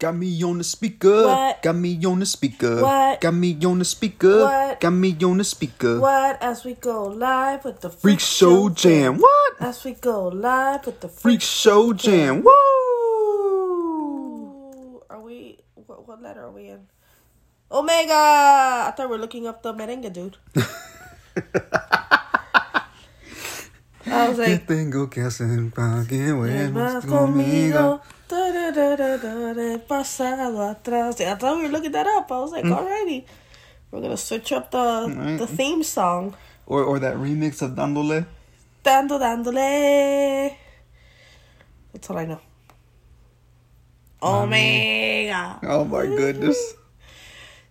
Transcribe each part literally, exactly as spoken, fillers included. Got me on the speaker. What? Got me on the speaker. What? Got me on the speaker. What? Got me on the speaker. What? As we go live with the Freak, Freak Show Jam. Jam. What? As we go live with the Freak, Freak Show Jam. Jam. Woo! Are we... What, what letter are we in? Omega! I thought we were looking up the merengue, dude. I was like... Tengo que hacer para que vuelvas conmigo. Da, da, da, da, da, da, pasado atrás. I thought we were looking that up. I was like, mm. alrighty. We're going to switch up the right. the theme song. Or or that remix of Dándole. Dando, Dándole. That's all I know. Omega. Oh my goodness.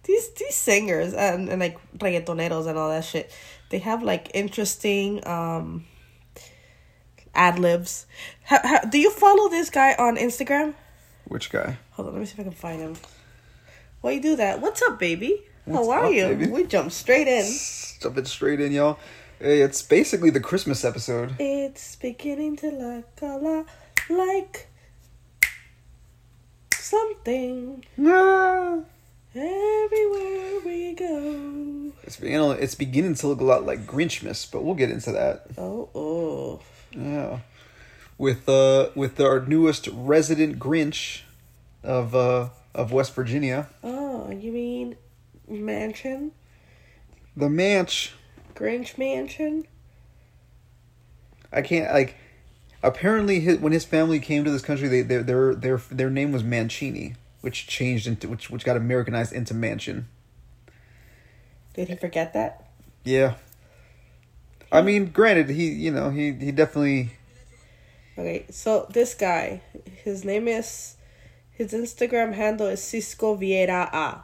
These these singers and, and like reggaetoneros and all that shit, they have like interesting um ad-libs. How, how, do you follow this guy on Instagram? Which guy? Hold on, let me see if I can find him. Why you do that? What's up, baby? What's how are up, you? Baby? We jumped straight in. Jumping straight in, y'all. It's basically the Christmas episode. It's beginning to like a lot like something. Ah. Everywhere we go. It's beginning. It's beginning to look a lot like Grinchmas, but we'll get into that. Oh, oh. Yeah, with uh, with our newest resident Grinch of uh of West Virginia. Oh, you mean Manchin? The Manch. Grinch Manchin. I can't like. Apparently, his, when his family came to this country, they their their their their name was Mancini. Which changed into which which got Americanized into Manchin. Did he forget that? Yeah. I mean, granted, he you know he he definitely. Okay, so this guy, his name is, his Instagram handle is Cisco Viera A,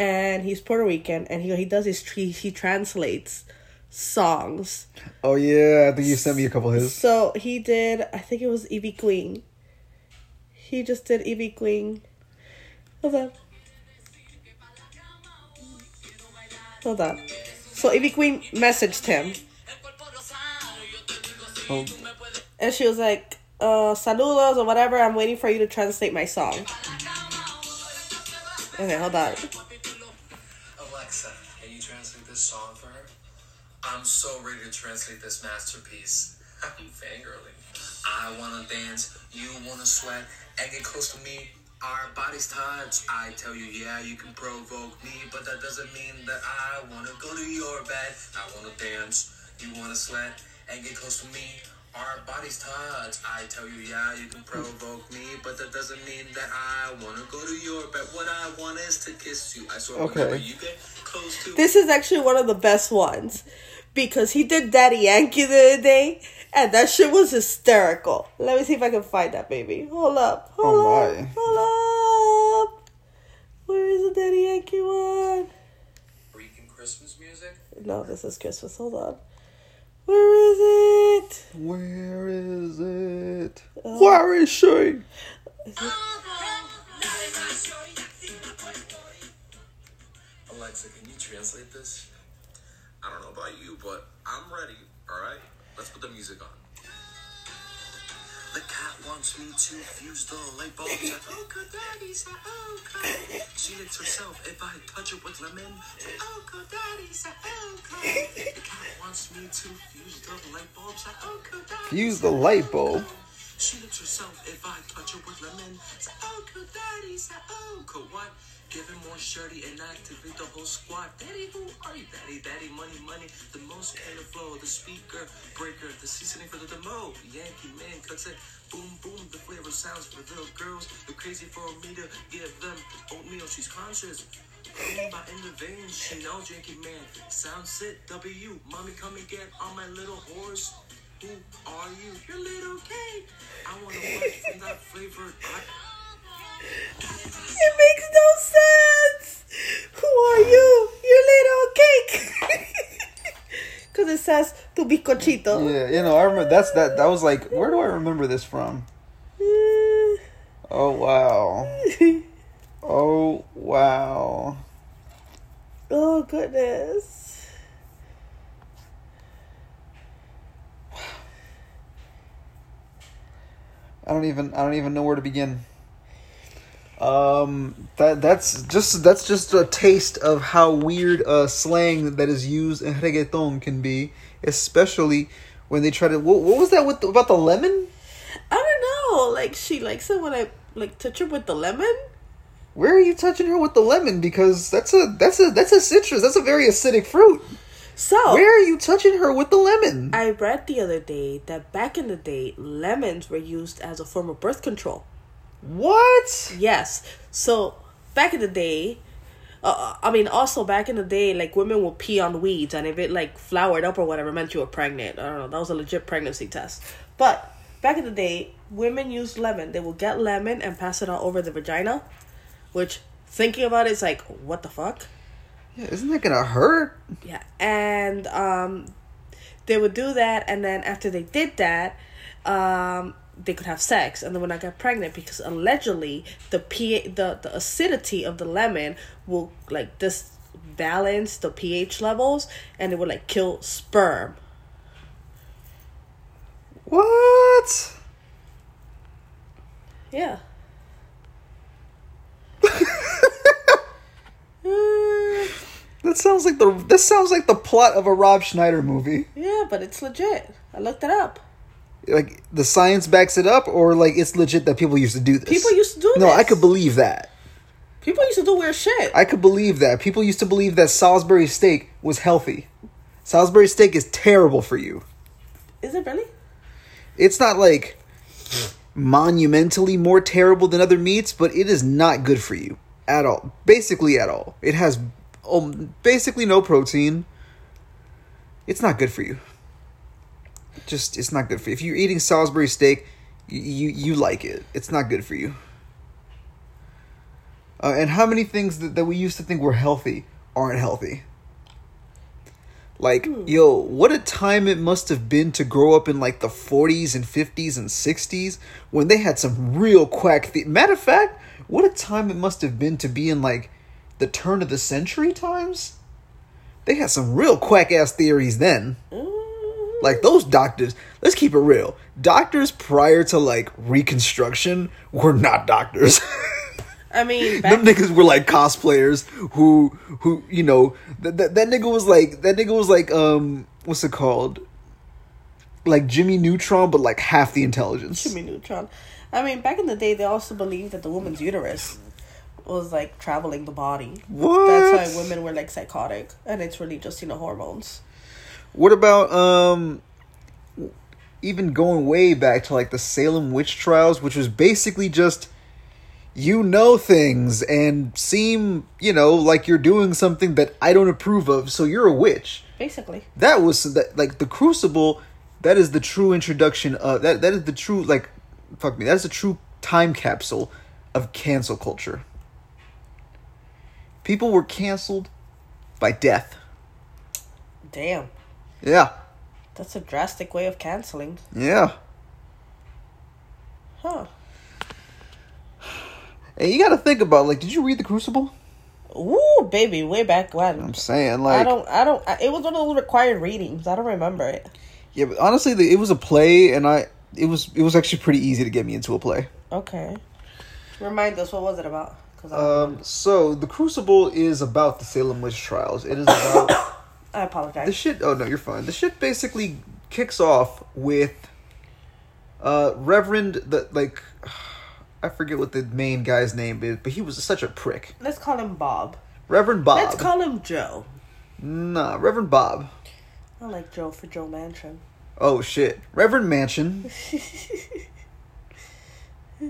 and he's Puerto Rican, and he he does his he he translates songs. Oh yeah, I think you sent me a couple of his. So he did. I think it was Ivy Queen. He just did Ivy Queen. Hold on. Hold on. So Ivy Queen messaged him. Oh. And she was like, uh, saludos or whatever. I'm waiting for you to translate my song. Okay, hold on. Alexa, can you translate this song for her? I'm so ready to translate this masterpiece. I'm fangirling. I want to dance. You want to sweat. And get close to me, our bodies touch. I tell you, yeah, you can provoke me, but that doesn't mean that I want to go to your bed. I want to dance, you want to sweat, and get close to me, our bodies touch. I tell you, yeah, you can provoke me, but that doesn't mean that I want to go to your bed. What I want is to kiss you. I swear, okay. Whenever you get close to... This is actually one of the best ones, because he did Daddy Yankee the other day, and that shit was hysterical. Let me see if I can find that, baby. Hold up. Hold oh my. up. Hold up. Where is the Daddy Yankee one? Freaking Christmas music? No, this is Christmas. Hold on. Where is it? Where is it? Oh. Where is she? Is it? Alexa, can you translate this? I don't know about you, but I'm ready, all right? Let's put the music on. The cat wants me to fuse the light bulb. Oka daddy's a oka. She licks herself if I touch it with lemon. Oka daddy's a oka. The cat wants me to fuse the light bulb. Oka daddy's fuse the light bulb. She licks herself if I touch it with lemon. Oka daddy's a oka. What? Give him more shirty and activate the whole squad. Daddy, who are you? Daddy, daddy, money, money. The most kind of flow, the speaker breaker, the seasoning for the demo. Yankee man cuts it. Boom, boom, the flavor sounds for little girls. They're crazy for me to give them oatmeal. She's conscious. Boom, by in the veins. She knows Yankee man. Sound sit, W. Mommy, come and get on my little horse. Who are you? Your little cake. I want to watch from that flavored. I- It makes no sense. Who are you? Your little cake. Because it says tu bizcochito. Yeah, you know, I remember that's that. That was like, where do I remember this from? Oh, wow. Oh, wow. Oh, goodness. I don't even, I don't even know where to begin. Um, that that's just that's just a taste of how weird uh, slang that is used in reggaeton can be, especially when they try to. What, what was that with the, about the lemon? I don't know. Like, she likes it when I like touch her with the lemon. Where are you touching her with the lemon? Because that's a that's a that's a citrus. That's a very acidic fruit. So where are you touching her with the lemon? I read the other day that back in the day, lemons were used as a form of birth control. What? Yes. So back in the day, uh, I mean, also back in the day, like, women would pee on weeds, and if it like flowered up or whatever, meant you were pregnant. I don't know. That was a legit pregnancy test. But back in the day, women used lemon. They would get lemon and pass it all over the vagina, which, thinking about it, is like, what the fuck? Yeah, isn't that gonna hurt? Yeah. And um, they would do that, and then after they did that, um. they could have sex, and then when I got pregnant, because allegedly the pH, the, the acidity of the lemon will like disbalance the pH levels, and it would like kill sperm. What? Yeah. That sounds like the this sounds like the plot of a Rob Schneider movie. Yeah, but it's legit. I looked it up. Like, the science backs it up, or like it's legit that people used to do this. People used to do this. No, I could believe that. People used to do weird shit. I could believe that. People used to believe that Salisbury steak was healthy. Salisbury steak is terrible for you. Is it really? It's not like monumentally more terrible than other meats, but it is not good for you at all. Basically at all. It has um, basically no protein. It's not good for you. Just, it's not good for you. If you're eating Salisbury steak, you you, you like it. It's not good for you. Uh, and how many things that, that we used to think were healthy aren't healthy? Like, mm. yo, what a time it must have been to grow up in, like, the forties and fifties and sixties when they had some real quack... The- Matter of fact, what a time it must have been to be in, like, the turn of the century times? They had some real quack-ass theories then. Mm. Like, those doctors, let's keep it real. Doctors prior to, like, Reconstruction were not doctors. I mean... Back- Them niggas were, like, cosplayers who, who you know... Th- th- that nigga was, like... That nigga was, like, um... What's it called? Like, Jimmy Neutron, but, like, half the intelligence. Jimmy Neutron. I mean, back in the day, they also believed that the woman's uterus was, like, traveling the body. What? That's why women were, like, psychotic. And it's really just, you know, hormones. What about um, even going way back to, like, the Salem witch trials, which was basically just, you know, things and seem, you know, like you're doing something that I don't approve of, so you're a witch. Basically. That was, that, like, the Crucible, that is the true introduction of, that. that is the true, like, fuck me, that's the true time capsule of cancel culture. People were canceled by death. Damn. Yeah. That's a drastic way of canceling. Yeah. Huh. And you gotta think about, like, did you read The Crucible? Ooh, baby, way back when. I'm saying, like... I don't... I don't... It was one of those required readings. I don't remember it. Yeah, but honestly, it was a play, and I... It was it was actually pretty easy to get me into a play. Okay. Remind us, what was it about? 'Cause I don't remember. So, The Crucible is about the Salem witch trials. It is about... I apologize. The shit... Oh, no, you're fine. The shit basically kicks off with uh, Reverend... the like, I forget what the main guy's name is, but he was such a prick. Let's call him Bob. Reverend Bob. Let's call him Joe. Nah, Reverend Bob. I like Joe for Joe Manchin. Oh, shit. Reverend Manchin.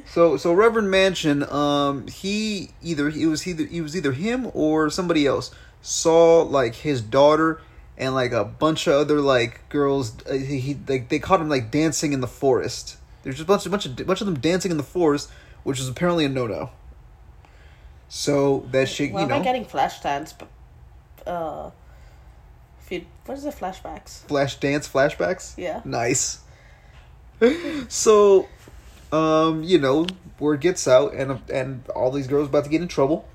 so, so Reverend Manchin, um, he either... It was either, it was either him or somebody else... saw, like, his daughter and, like, a bunch of other, like, girls. Uh, he, he like they caught him, like, dancing in the forest. There's just a bunch of bunch of bunch of them dancing in the forest, which is apparently a no-no. So that shit, well, you know. Am I getting flash dance? Uh, feed, what is it? Flashbacks. Flash dance flashbacks. Yeah. Nice. so, um, you know, word gets out, and and all these girls about to get in trouble.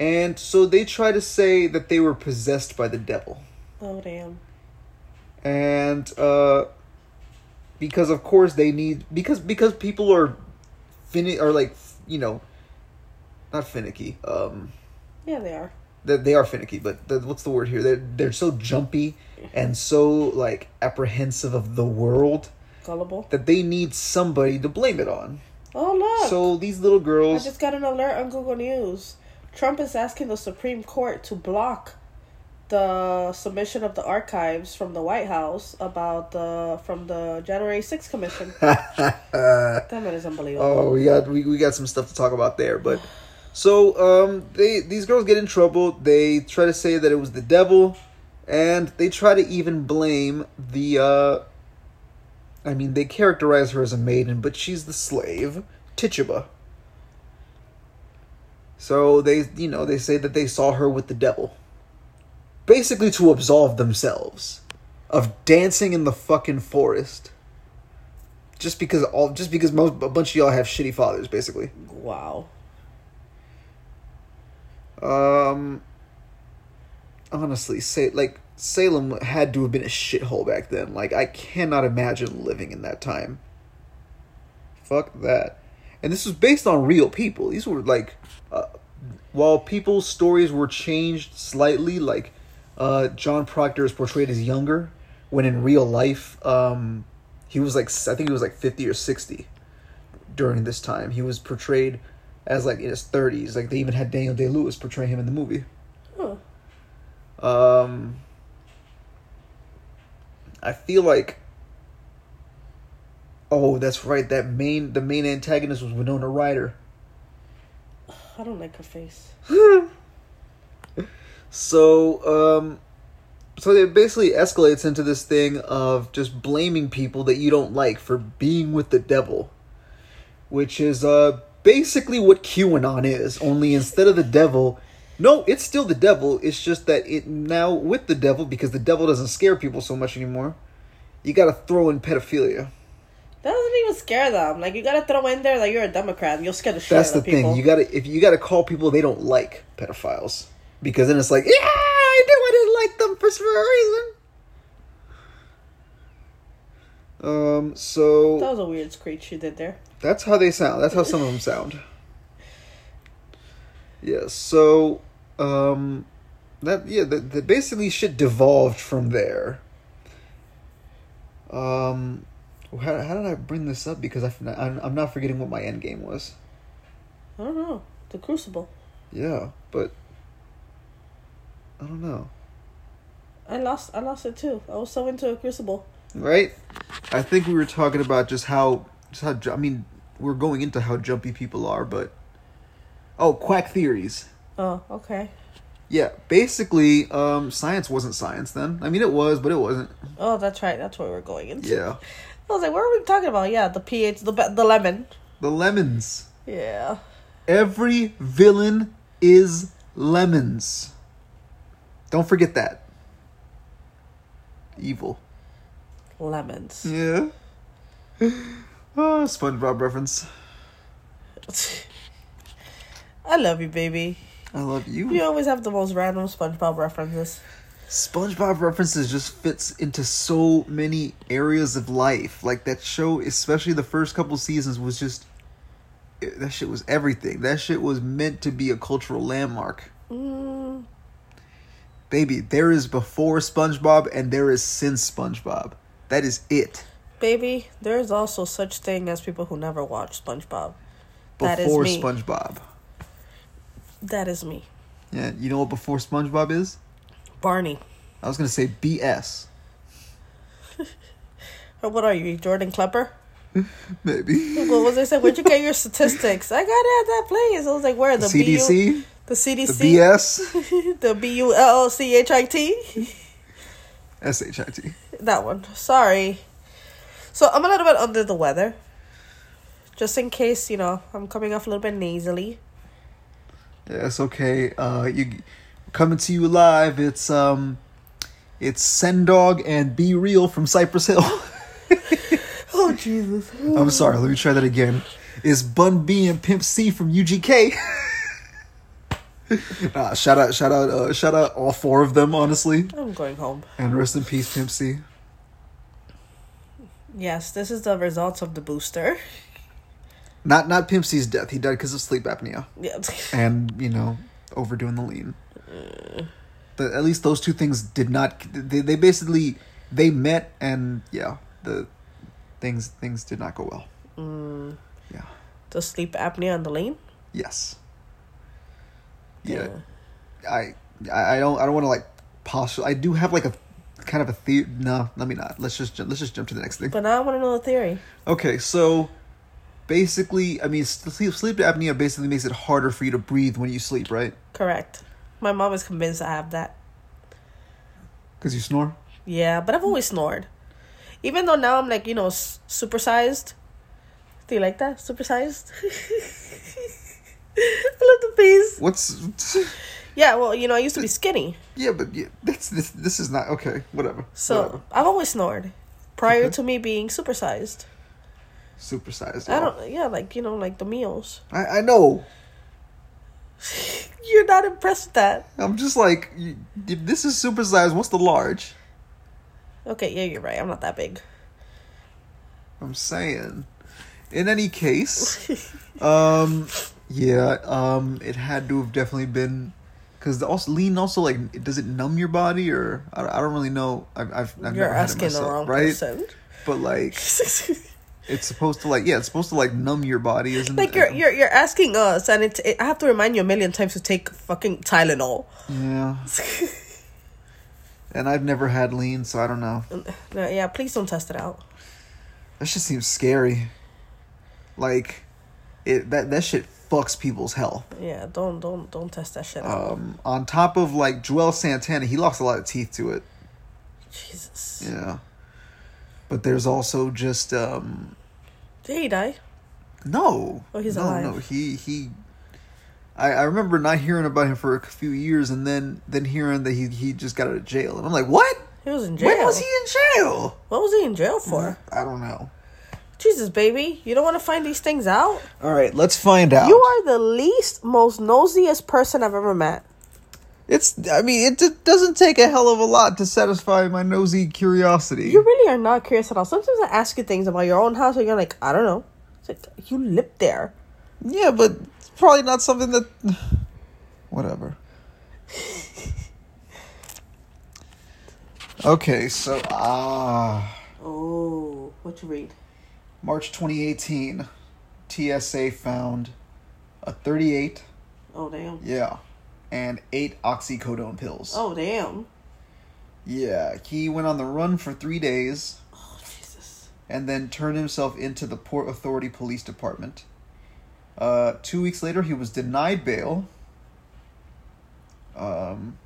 And so they try to say that they were possessed by the devil. Oh, damn. And, uh, because, of course, they need... Because because people are, fini- are like, you know, not finicky. Um, yeah, they are. They, they are finicky, but the, what's the word here? They're, they're so jumpy and so, like, apprehensive of the world. Gullible. That they need somebody to blame it on. Oh, look. So these little girls... I just got an alert on Google News. Trump is asking the Supreme Court to block the submission of the archives from the White House about the from the January sixth Commission. That is unbelievable. Oh, we got we, we got some stuff to talk about there, but so um they these girls get in trouble. They try to say that it was the devil, and they try to even blame the uh I mean they characterize her as a maiden, but she's the slave Tituba. So they you know they say that they saw her with the devil. Basically to absolve themselves of dancing in the fucking forest. Just because all, just because most, a bunch of y'all have shitty fathers, basically. Wow. Um. Honestly, say like Salem had to have been a shithole back then. Like, I cannot imagine living in that time. Fuck that. And this was based on real people. These were like, uh, while people's stories were changed slightly, like. Uh, John Proctor is portrayed as younger, when in real life, um, he was like, I think he was like fifty or sixty during this time. He was portrayed as like in his thirties. Like, they even had Daniel Day-Lewis portray him in the movie. Huh. Um, I feel like, oh, that's right. That main, the main antagonist was Winona Ryder. I don't like her face. So, um, so it basically escalates into this thing of just blaming people that you don't like for being with the devil, which is, uh, basically what QAnon is, only instead of the devil, no, it's still the devil, it's just that it now with the devil, because the devil doesn't scare people so much anymore, you gotta throw in pedophilia. That doesn't even scare them, like, you gotta throw in there that you're a Democrat, and you'll scare the shit out of people. That's the thing, you gotta, if you gotta call people they don't like pedophiles. Because then it's like, yeah, I do. I didn't like them for a reason. Um, so... That was a weird screech you did there. That's how they sound. That's how some of them sound. Yeah, so... Um, that yeah, the, the basically shit devolved from there. Um, how, how did I bring this up? Because I, I'm, I'm not forgetting what my end game was. I don't know. The Crucible. Yeah, but... I don't know. I lost I lost it too. I was so into a Crucible. Right? I think we were talking about just how... Just how I mean, we're going into how jumpy people are, but... Oh, quack theories. Oh, okay. Yeah, basically, um, science wasn't science then. I mean, it was, but it wasn't. Oh, that's right. That's what we were going into. Yeah. I was like, what are we talking about? Yeah, the pH, the the lemon. The lemons. Yeah. Every villain is lemons. Don't forget that. Evil. Lemons. Yeah. Oh, SpongeBob reference. I love you, baby. I love you. You always have the most random SpongeBob references. SpongeBob references just fits into so many areas of life. Like, that show, especially the first couple seasons, was just... That shit was everything. That shit was meant to be a cultural landmark. Mm. Baby, there is before SpongeBob and there is since SpongeBob. That is it. Baby, there is also such thing as people who never watched SpongeBob. That is me. Before SpongeBob. That is me. Yeah, you know what before SpongeBob is? Barney. I was going to say B S. Or what are you, Jordan Klepper? Maybe. What was I saying? Where'd you get your statistics? I got it at that place. I was like, where? The C D C? B U- The C D C. The B S. The B U L C H I T. S H I T. That one. Sorry. So I'm a little bit under the weather. Just in case, you know, I'm coming off a little bit nasally. Yeah, it's okay. Uh, you coming to you live. It's um, it's Sendog and Be Real from Cypress Hill. Oh, Jesus. Oh. I'm sorry. Let me try that again. It's Bun B and Pimp C from U G K. Nah, shout out, shout out, uh, shout out all four of them, honestly. I'm going home. And rest in peace, Pimp C. Yes, this is the results of the booster. Not not Pimp C's death. He died because of sleep apnea. Yeah. And, you know, overdoing the lean. Mm. But at least those two things did not... They, they basically... They met and, yeah, the things things did not go well. Mm. Yeah. The sleep apnea and the lean? Yes. Yeah. yeah. I I don't I don't want to, like, postulate. I do have, like, a kind of a theory. No, let me not. Let's just let's just jump to the next thing. But now I want to know the theory. Okay, so... Basically, I mean, sleep, sleep apnea basically makes it harder for you to breathe when you sleep, right? Correct. My mom is convinced I have that. Because you snore? Yeah, but I've always snored. Even though now I'm like, you know, supersized. Do you like that? Supersized? I love the face. What's... Yeah, well, you know, I used to be skinny. Yeah, but yeah, that's this, this is not... Okay, whatever. So, whatever. I've always snored. Prior to me being supersized. Supersized. I don't, yeah, like, you know, like the meals. I, I know. You're not impressed with that. I'm just like, if this is supersized, what's the large? Okay, yeah, you're right. I'm not that big. I'm saying. In any case, um, yeah, um, it had to have definitely been, because also lean also, like, does it numb your body or, I, I don't really know. I, I've, I've you're never had it myself, asking the wrong right? person. But like... It's supposed to, like, yeah, it's supposed to, like, numb your body, isn't like it? Like, you're, you're you're asking us, and it's, it, I have to remind you a million times to take fucking Tylenol. Yeah. And I've never had lean, so I don't know. No, yeah, please don't test it out. That shit seems scary. Like, it that, that shit fucks people's health. Yeah, don't, don't, don't test that shit out. Um, on top of, like, Joel Santana, he lost a lot of teeth to it. Jesus. Yeah. But there's also just... Um, Did he die? No. Oh, he's no, alive. No, no. He... he I, I remember not hearing about him for a few years and then, then hearing that he, he just got out of jail. And I'm like, what? He was in jail. When was he in jail? What was he in jail for? I don't know. Jesus, baby. You don't want to find these things out? All right, let's find out. You are the least, most nosiest person I've ever met. It's, I mean, it d- doesn't take a hell of a lot to satisfy my nosy curiosity. You really are not curious at all. Sometimes I ask you things about your own house and you're like, I don't know. It's like, you live there. Yeah, but it's probably not something that... Whatever. Okay, so, ah... Uh, oh, what you read? March twenty eighteen, T S A found a thirty-eight... Oh, damn. Yeah. And eight oxycodone pills. Oh, damn. Yeah. He went on the run for three days. Oh, Jesus. And then turned himself into the Port Authority Police Department. Uh, two weeks later, he was denied bail. Um.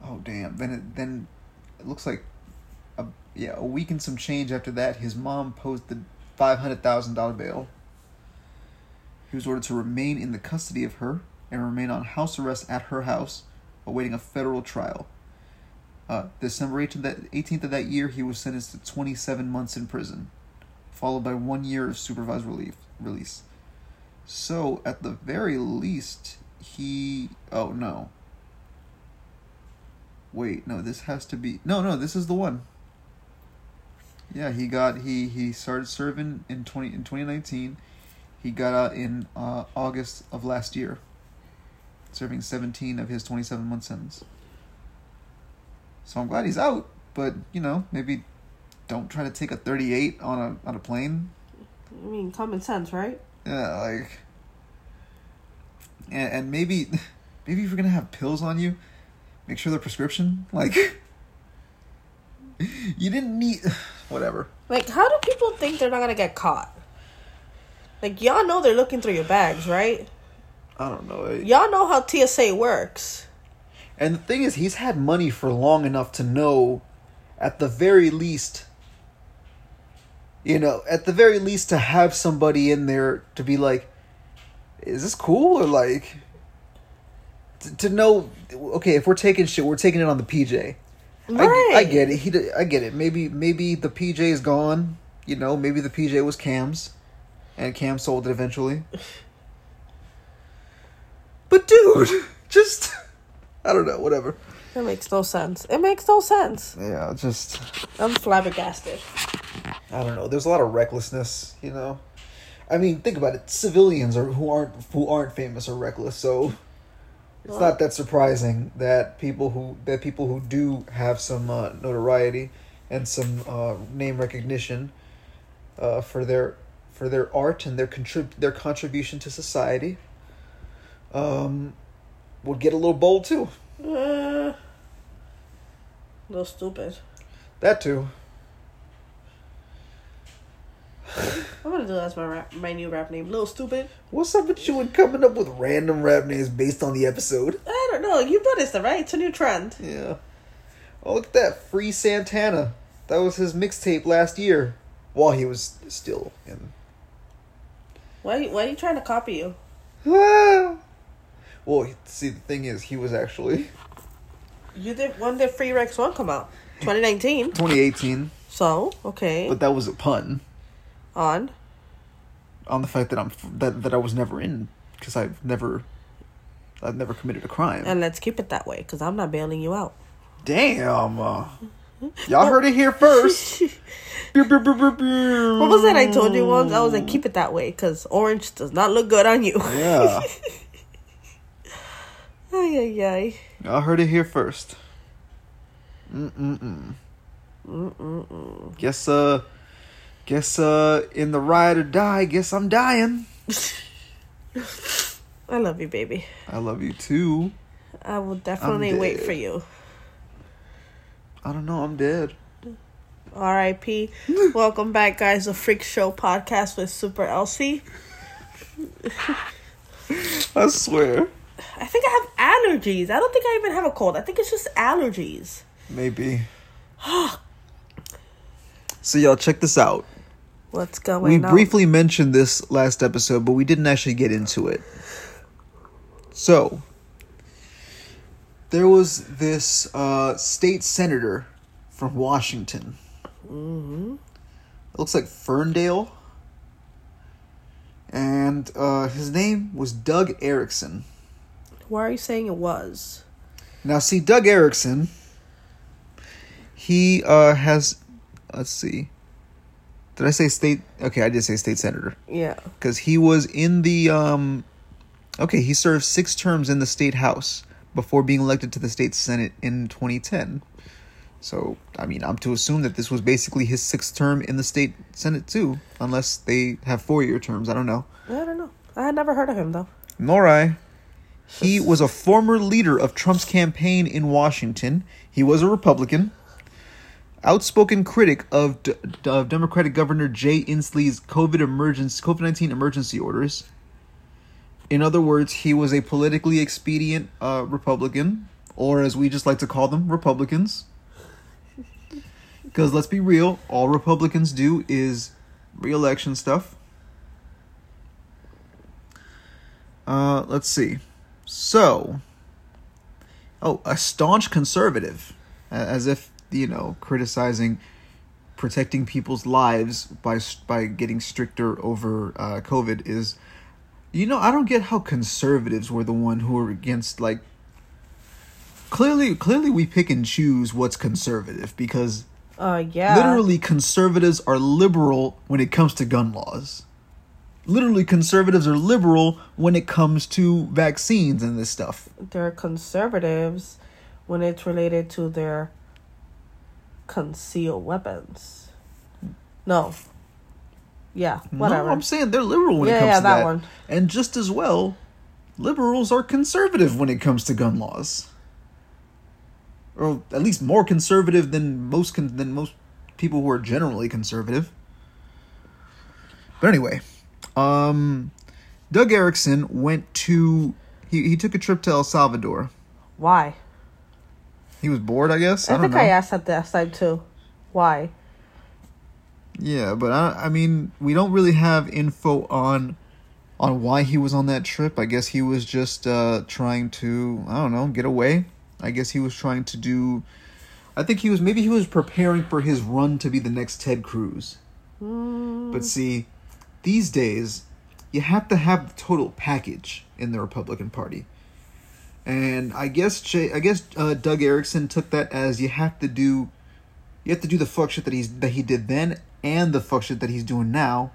Oh, damn. Then it, then it looks like, a, yeah, a week and some change after that, his mom posed the five hundred thousand dollars bail. He was ordered to remain in the custody of her and remain on house arrest at her house, awaiting a federal trial. Uh, December eighteenth of that year, he was sentenced to twenty-seven months in prison, followed by one year of supervised relief, release. So, at the very least, he... Oh, no. Wait, no, this has to be... No, no, this is the one. Yeah, he got... He, he started serving in twenty in twenty nineteen. He got out in uh, August of last year, serving seventeen of his twenty-seven month sentence. So I'm glad he's out, but, you know, maybe don't try to take a thirty-eight on a on a plane. I mean, common sense, right? Yeah, like... And, and maybe, maybe if you're going to have pills on you, make sure they're prescription. Like, you didn't need... Whatever. Like, how do people think they're not going to get caught? Like, y'all know they're looking through your bags, right? I don't know. It, y'all know how T S A works. And the thing is, he's had money for long enough to know, at the very least, you know, at the very least to have somebody in there to be like, is this cool? Or like, to, to know, okay, if we're taking shit, we're taking it on the P J. Right. I, I get it. He, I get it. Maybe, maybe the P J is gone. You know, maybe the P J was Cam's. And Cam sold it eventually. But dude, just... I don't know, whatever. It makes no sense. It makes no sense. Yeah, just... I'm flabbergasted. I don't know. There's a lot of recklessness, you know? I mean, think about it. Civilians are who aren't who aren't famous are reckless. So it's well, not that surprising that people who that people who do have some uh, notoriety and some uh, name recognition uh, for their for their art and their contrib- their contribution to society um, would get a little bold too. Uh, a little stupid. That too. I'm gonna do that as my rap, my new rap name. Little Stupid. What's up with you and coming up with random rap names based on the episode? I don't know. You noticed it, right? It's a new trend. Yeah. Oh, look at that. Free Santana. That was his mixtape last year. While he was still in. Why, why are you trying to copy you? Well, see, the thing is, he was actually... You did... When did Free Rex one come out? twenty nineteen twenty eighteen So, okay. But that was a pun. On? On the fact that I'm that, that I was never in, because I've never, I've never committed a crime. And let's keep it that way, because I'm not bailing you out. Damn. Uh, y'all heard it here first. What was that I told you once? I was like, keep it that way, because orange does not look good on you. Yeah. Ay, ay, ay. Y'all heard it here first. Mm-mm-mm. Mm-mm-mm. Guess, uh... Guess uh, in the ride or die, guess I'm dying. I love you, baby. I love you, too. I will definitely wait for you. I don't know. I'm dead. R I P Welcome back, guys. The Freak Show podcast with Super Elsie. I swear. I think I have allergies. I don't think I even have a cold. I think it's just allergies. Maybe. So, y'all, check this out. What's going on? We briefly mentioned this last episode, but we didn't actually get into it. So, there was this uh, state senator from Washington. Mm-hmm. It looks like Ferndale. And uh, his name was Doug Erickson. Why are you saying it was? Now, see, Doug Erickson, he uh, has... Let's see. Did I say state? Okay, I did say state senator. Yeah. Because he was in the... Um, okay, he served six terms in the state house before being elected to the state senate in twenty ten So, I mean, I'm to assume that this was basically his sixth term in the state senate, too. Unless they have four-year terms. I don't know. I don't know. I had never heard of him, though. Nor I. He was a former leader of Trump's campaign in Washington. He was a Republican. Outspoken critic of, D- of Democratic Governor Jay Inslee's COVID emergency, COVID nineteen emergency orders. In other words, he was a politically expedient uh, Republican, or as we just like to call them, Republicans. Because let's be real, all Republicans do is re-election stuff. Uh, let's see. So, oh, a staunch conservative, as if, you know, criticizing protecting people's lives by by getting stricter over uh, COVID is, you know, I don't get how conservatives were the one who were against, like, clearly, clearly we pick and choose what's conservative because uh, yeah. literally conservatives are liberal when it comes to gun laws. Literally, conservatives are liberal when it comes to vaccines and this stuff. They're conservatives when it's related to their conceal weapons. No. Yeah, whatever. No, I'm saying they're liberal when yeah, it comes yeah, to that. Yeah, that one. And just as well, liberals are conservative when it comes to gun laws. Or at least more conservative than most con- than most people who are generally conservative. But anyway, um, Doug Erickson went to... He, he took a trip to El Salvador. Why? He was bored, I guess. I, I don't think know. I asked that last time too. Why? Yeah, but I, I mean, we don't really have info on on why he was on that trip. I guess he was just uh, trying to, I don't know, get away. I guess he was trying to do. I think he was maybe he was preparing for his run to be the next Ted Cruz. Mm. But see, these days you have to have the total package in the Republican Party. And I guess Jay, I guess uh, Doug Erickson took that as you have to do, you have to do the fuck shit that he's that he did then and the fuck shit that he's doing now,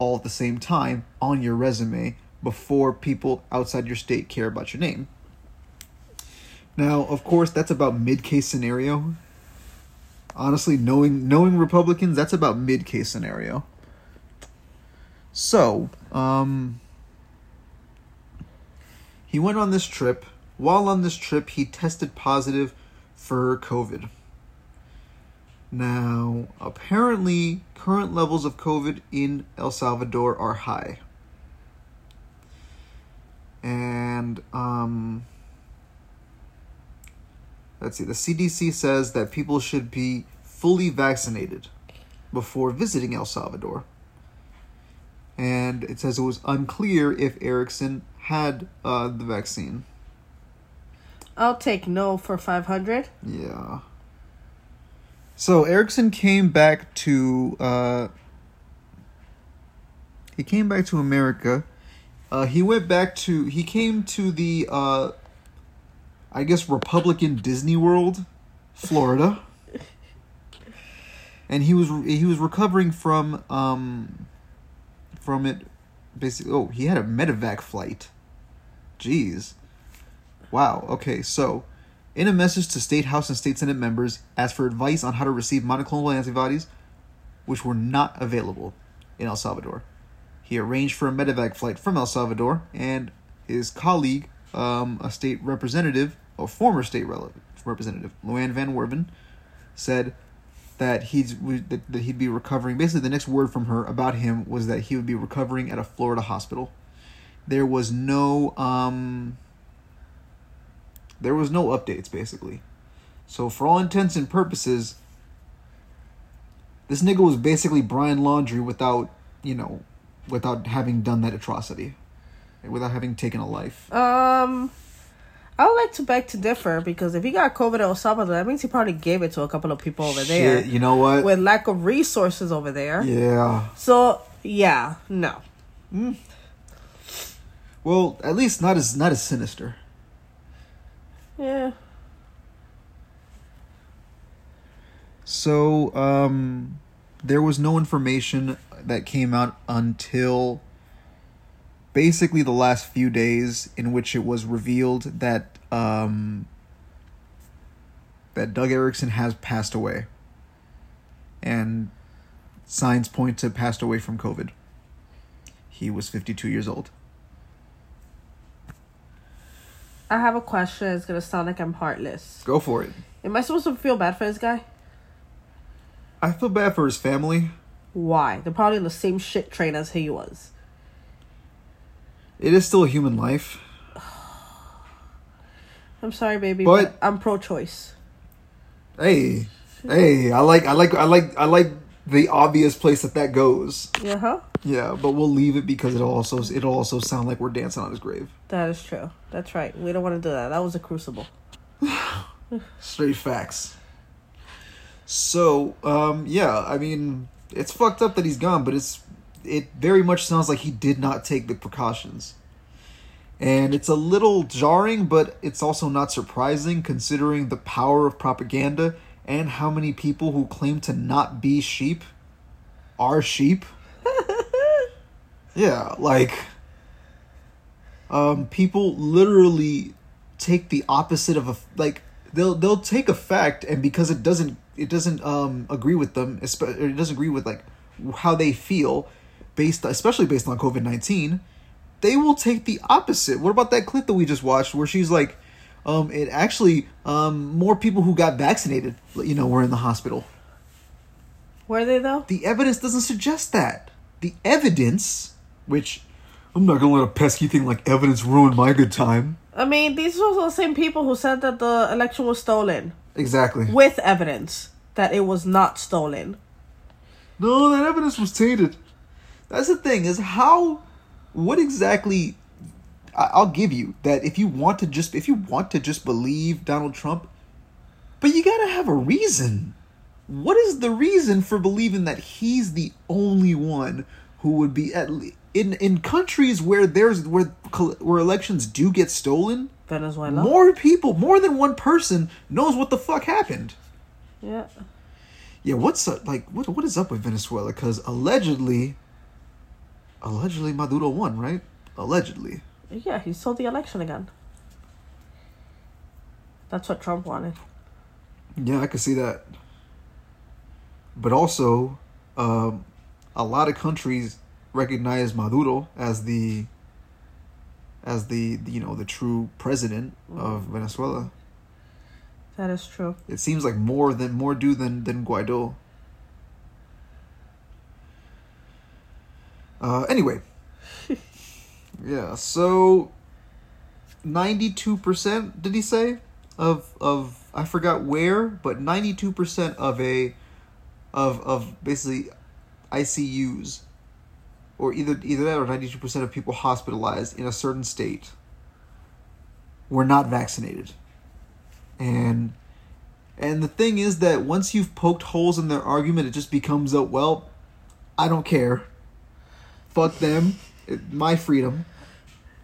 all at the same time on your resume before people outside your state care about your name. Now, of course, that's about mid-case scenario. Honestly, knowing knowing Republicans, that's about mid-case scenario. So, um, he went on this trip. While on this trip, he tested positive for COVID. Now, apparently, current levels of COVID in El Salvador are high. And, um, let's see, the C D C says that people should be fully vaccinated before visiting El Salvador. And it says it was unclear if Erickson had uh, the vaccine. I'll take no for five hundred. Yeah. So Erickson came back to, uh, he came back to America. Uh, he went back to, he came to the, uh, I guess, Republican Disney World, Florida. And he was, he was recovering from, um, from it, basically. Oh, he had a medevac flight. Jeez. Wow. Okay, so, in a message to State House and State Senate members, asked for advice on how to receive monoclonal antibodies, which were not available in El Salvador. He arranged for a medevac flight from El Salvador, and his colleague, um, a state representative, a former state representative, Luann Van Werven, said that he's that, that he'd be recovering. Basically, the next word from her about him was that he would be recovering at a Florida hospital. There was no... Um, There was no updates, basically. So for all intents and purposes, this nigga was basically Brian Laundrie without, you know, without having done that atrocity. Without having taken a life. Um, I would like to beg to differ, because if he got COVID in El Salvador, that means he probably gave it to a couple of people over Shit, there. You know what? With lack of resources over there. Yeah. So, yeah, no. Mm. Well, at least not as not as sinister. Yeah. So, um, there was no information that came out until basically the last few days, in which it was revealed that, um, that Doug Erickson has passed away. And signs point to passed away from COVID. He was fifty-two years old. I have a question. It's going to sound like I'm heartless. Go for it. Am I supposed to feel bad for this guy? I feel bad for his family. Why? They're probably in the same shit train as he was. It is still a human life. I'm sorry, baby, but, but I'm pro-choice. Hey. Hey, I like I like I like I like the obvious place that that goes. Uh-huh. Yeah, but we'll leave it because it'll also it'll also sound like we're dancing on his grave. That is true. That's right. We don't want to do that. That was a crucible. Straight facts. So, um, yeah, I mean, it's fucked up that he's gone, but it's it very much sounds like he did not take the precautions. And it's a little jarring, but it's also not surprising, considering the power of propaganda and how many people who claim to not be sheep are sheep. Yeah, like, um, people literally take the opposite of a, like, they'll, they'll take a fact, and because it doesn't, it doesn't, um, agree with them, it doesn't agree with, like, how they feel, based, especially based on COVID nineteen, they will take the opposite. What about that clip that we just watched, where she's like, um, it actually, um, more people who got vaccinated, you know, were in the hospital. Were they, though? The evidence doesn't suggest that. The evidence... Which, I'm not going to let a pesky thing like evidence ruin my good time. I mean, these are also the same people who said that the election was stolen. Exactly. With evidence that it was not stolen. No, that evidence was tainted. That's the thing, is how... What exactly... I- I'll give you that if you want to just... If you want to just believe Donald Trump... But you gotta have a reason. What is the reason for believing that he's the only one who would be at least... In in countries where there's where where elections do get stolen, Venezuela, more people, more than one person knows what the fuck happened. Yeah, yeah. What's up, like what what is up with Venezuela? Because allegedly, Allegedly, Maduro won, right? Allegedly. Yeah, he stole the election again. That's what Trump wanted. Yeah, I could see that. But also, um, a lot of countries recognize Maduro as the, as the, you know, the true president of Venezuela. That is true. It seems like more than more do than than Guaido. Uh, anyway. Yeah, so ninety-two percent, did he say? Of of I forgot where, but ninety-two percent of a of of basically I C Us or either either that or ninety-two percent of people hospitalized in a certain state were not vaccinated. And and the thing is that once you've poked holes in their argument, it just becomes a, well, I don't care. Fuck them. It, my freedom.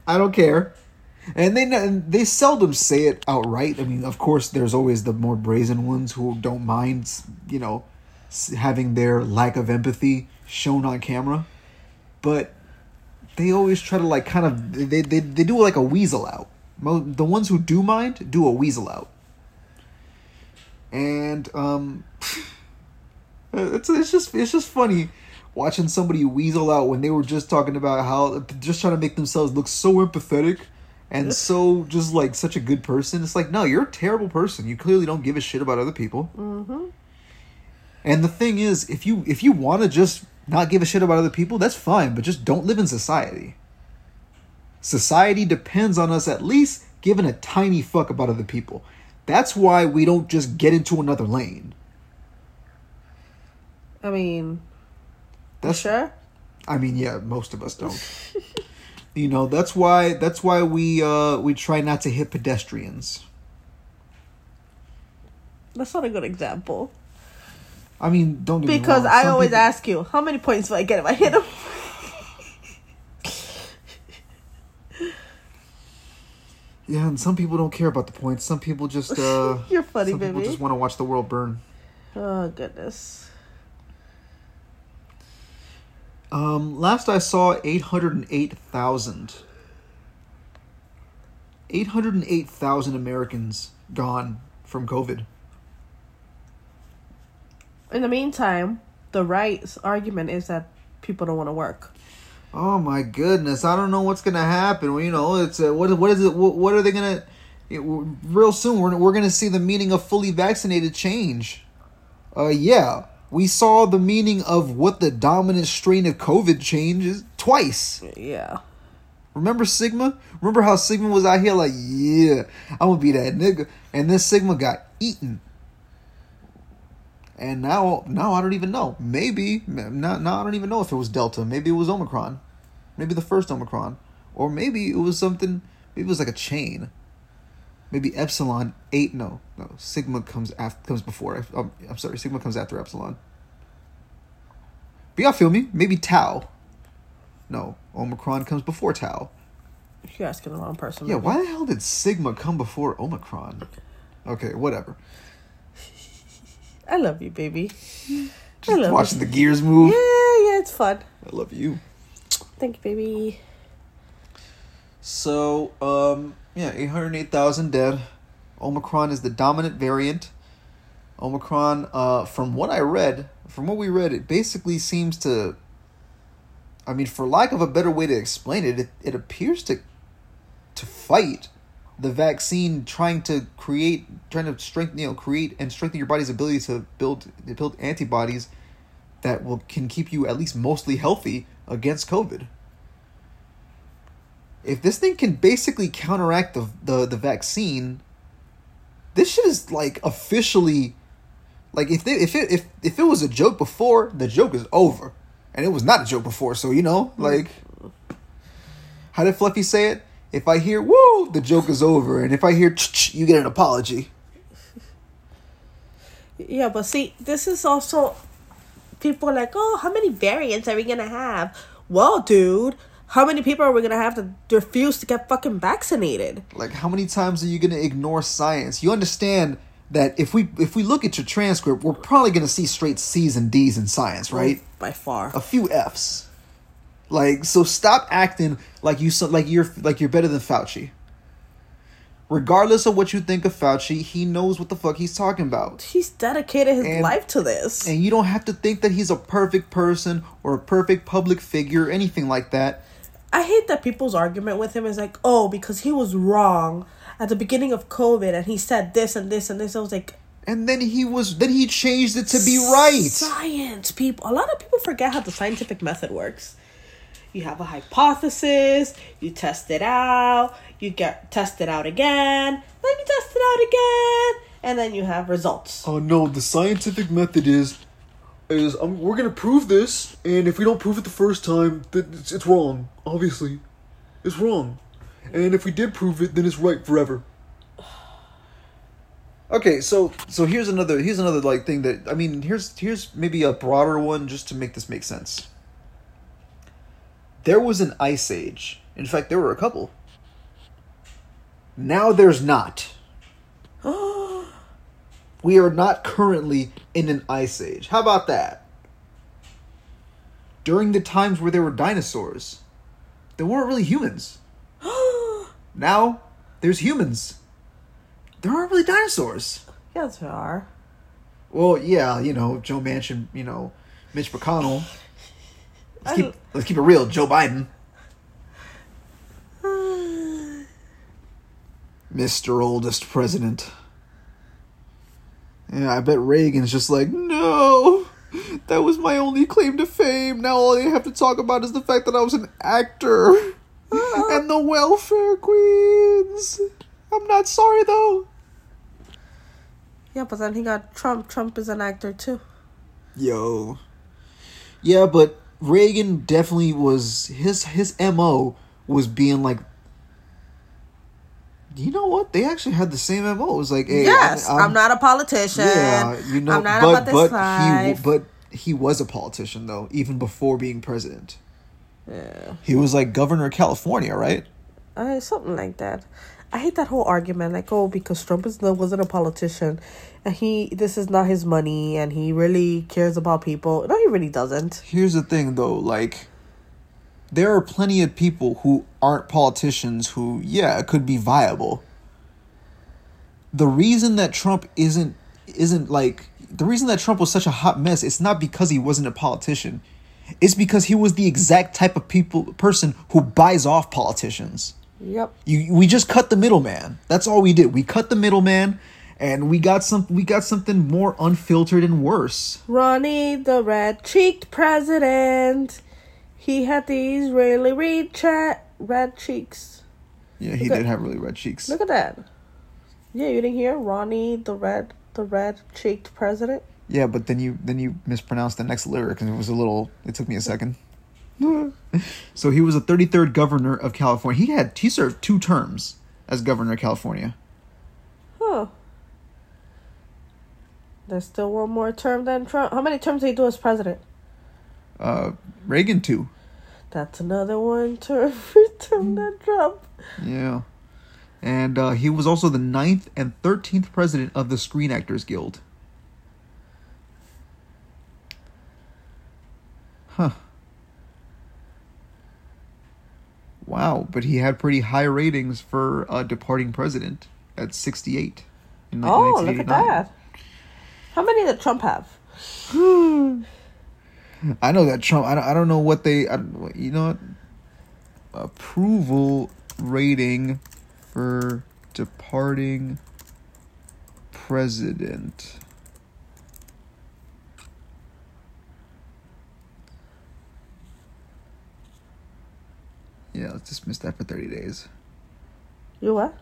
I don't care. And they and they seldom say it outright. I mean, of course, there's always the more brazen ones who don't mind, you know, having their lack of empathy shown on camera. But they always try to, like, kind of, they, they, they do like a weasel out. The ones who do mind do a weasel out. And um, it's it's just it's just funny watching somebody weasel out when they were just talking about how just trying to make themselves look so empathetic and so just like such a good person. It's like, no, you're a terrible person. You clearly don't give a shit about other people. Mm-hmm. And the thing is, if you if you want to just not give a shit about other people, that's fine. But just don't live in society. Society depends on us at least giving a tiny fuck about other people. That's why we don't just get into another lane. I mean, that's sure. I mean, yeah, most of us don't. You know, that's why that's why we uh, we try not to hit pedestrians. That's not a good example. I mean, don't get me wrong. Because I Some always people... ask you, how many points will I get if I hit them? Yeah, and some people don't care about the points. Some people just, uh... You're funny, some baby. Some people just want to watch the world burn. Oh, goodness. Um, last I saw, eight hundred eight thousand. eight hundred eight thousand Americans gone from COVID. In the meantime, the right's argument is that people don't want to work. Oh my goodness! I don't know what's gonna happen. Well, you know, it's uh, what what is it? What, what are they gonna? It, real soon, we're we're gonna see the meaning of fully vaccinated change. Uh, yeah, we saw the meaning of what the dominant strain of COVID changes twice. Yeah. Remember Sigma? Remember how Sigma was out here like, yeah, I'm gonna be that nigga, and then Sigma got eaten. And now, now I don't even know. Maybe now, now I don't even know if it was Delta. Maybe it was Omicron. Maybe the first Omicron. Or maybe it was something, maybe it was like a chain. Maybe Epsilon eight, no, no, Sigma comes after, comes before, I'm, I'm sorry, Sigma comes after Epsilon. But y'all feel me? Maybe Tau. No, Omicron comes before Tau. You're asking the wrong person. Yeah, maybe. Why the hell did Sigma come before Omicron? Okay, whatever. I love you, baby. Just I love watching you. The gears move. Yeah, yeah, it's fun. I love you. Thank you, baby. So, um, yeah, eight hundred eight thousand dead. Omicron is the dominant variant. Omicron, uh, from what I read, from what we read, it basically seems to, I mean, for lack of a better way to explain it, it, it appears to, to fight the vaccine trying to create, trying to strengthen, you know, create and strengthen your body's ability to build, build antibodies that will can keep you at least mostly healthy against COVID. If this thing can basically counteract the the, the vaccine, this shit is like officially, like if they if it if if it was a joke before, the joke is over, and it was not a joke before. So you know, like, how did Fluffy say it? If I hear, woo, the joke is over. And if I hear, you get an apology. Yeah, but see, this is also... People are like, oh, how many variants are we going to have? Well, dude, how many people are we going to have to refuse to get fucking vaccinated? Like, how many times are you going to ignore science? You understand that if we if we look at your transcript, we're probably going to see straight C's and D's in science, right? By far. A few F's. Like, so stop acting like you like you're like you're better than Fauci. Regardless of what you think of Fauci, he knows what the fuck he's talking about. He's dedicated his and, life to this. And you don't have to think that he's a perfect person or a perfect public figure or anything like that. I hate that people's argument with him is like, oh, because he was wrong at the beginning of COVID and he said this and this and this. I was like... And then he was... Then he changed it to be right. Science, people. A lot of people forget how the scientific method works. You have a hypothesis, you test it out, you get tested out again, then you test it out again, and then you have results. Oh no, the scientific method is, is um, we're going to prove this, and if we don't prove it the first time, then it's, it's wrong, obviously. It's wrong. And if we did prove it, then it's right forever. Okay, so so here's another, here's another like thing that, I mean, here's here's maybe a broader one just to make this make sense. There was an ice age. In fact, there were a couple. Now there's not. We are not currently in an ice age. How about that? During the times where there were dinosaurs, there weren't really humans. Now, there's humans. There aren't really dinosaurs. Yes, there are. Well, yeah, you know, Joe Manchin, you know, Mitch McConnell... Let's keep, let's keep it real, Joe Biden. Mister Oldest President. Yeah, I bet Reagan's just like, no, that was my only claim to fame. Now all they have to talk about is the fact that I was an actor. Uh-huh. And the welfare queens. I'm not sorry, though. Yeah, but then he got Trump. Trump is an actor, too. Yo. Yeah, but... Reagan definitely was, his his M O was being like, you know what? They actually had the same M O. It was like, hey, yes, I'm, I'm, I'm not a politician. Yeah, you know, I'm not but, about this but life. He, but he was a politician, though, even before being president. Yeah. He was like governor of California, right? Uh, something like that. I hate that whole argument, like, oh, because Trump is, wasn't a politician, and he this is not his money, and he really cares about people. No, he really doesn't. Here's the thing, though, like, there are plenty of people who aren't politicians who, yeah, could be viable. The reason that Trump isn't, isn't like, the reason that Trump was such a hot mess, it's not because he wasn't a politician. It's because he was the exact type of people person who buys off politicians. Yep. You, we just cut the middleman. That's all we did. We cut the middleman, and we got some. We got something more unfiltered and worse. Ronnie, the red-cheeked president, he had these really red che- red cheeks. Yeah, he look did at, have really red cheeks. Look at that. Yeah, you didn't hear Ronnie, the red, the red-cheeked president. Yeah, but then you then you mispronounced the next lyric, and it was a little. It took me a second. So he was the thirty-third governor of California. He had he served two terms as governor of California. Huh. There's still one more term than Trump. How many terms did he do as president? Uh, Reagan two. That's another one term term than Trump. Yeah, and uh, he was also the ninth and thirteenth president of the Screen Actors Guild. Huh. Wow, but he had pretty high ratings for a departing president at sixty-eight in nineteen eighty-nine. Oh, look at that. How many did Trump have? I know that Trump, I don't, I don't know what they, I don't, you know what? Approval rating for departing president. Yeah, let's dismiss that for thirty days. You what?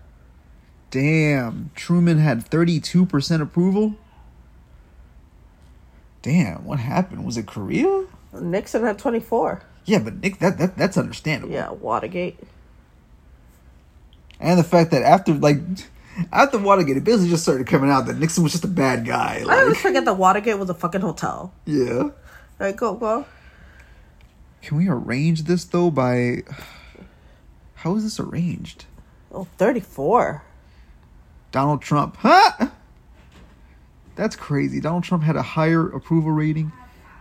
Damn. Truman had thirty-two percent approval? Damn, what happened? Was it Korea? Nixon had twenty-four. Yeah, but Nick, that, that that's understandable. Yeah, Watergate. And the fact that after, like, after Watergate, it basically just started coming out that Nixon was just a bad guy. Like. I always forget that Watergate was a fucking hotel. Yeah. Alright, go, go. Can we arrange this, though, by... How is this arranged? Oh, thirty-four. Donald Trump. Huh? That's crazy. Donald Trump had a higher approval rating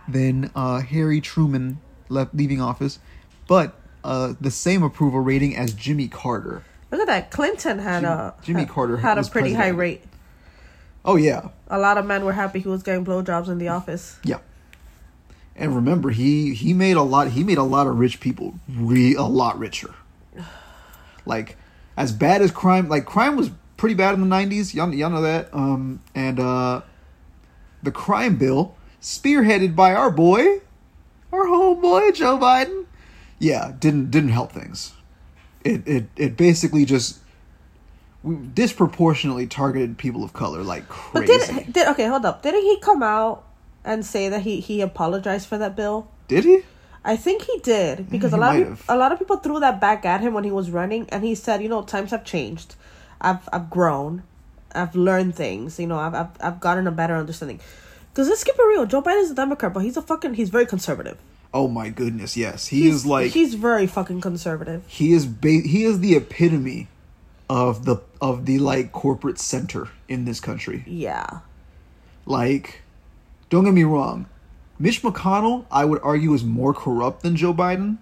than uh, Harry Truman left leaving office. but uh, the same approval rating as Jimmy Carter. Look at that. Clinton had Jim, a... Jimmy had, Carter had a pretty president. high rate. Oh, yeah. A lot of men were happy he was getting blowjobs in the office. Yeah. And remember, he, he made a lot... He made a lot of rich people re- a lot richer. Like, as bad as crime... Like, crime was pretty bad in the nineties. Y'all, y'all know that. Um, and uh, the crime bill, spearheaded by our boy... Our homeboy, Joe Biden. Yeah, didn't didn't help things. It it it basically just disproportionately targeted people of color like crazy. But did, did okay, hold up. Didn't he come out and say that he, he apologized for that bill? Did he? I think he did because yeah, he a lot of have. a lot of people threw that back at him when he was running, and he said, you know, times have changed. I've I've grown. I've learned things. You know, I've I've, I've gotten a better understanding. Because let's keep it real. Joe Biden's a Democrat, but he's a fucking... He's very conservative. Oh, my goodness, yes. He he's, is like... He's very fucking conservative. He is ba- He is the epitome of the, of the, like, corporate center in this country. Yeah. Like, don't get me wrong. Mitch McConnell, I would argue, is more corrupt than Joe Biden.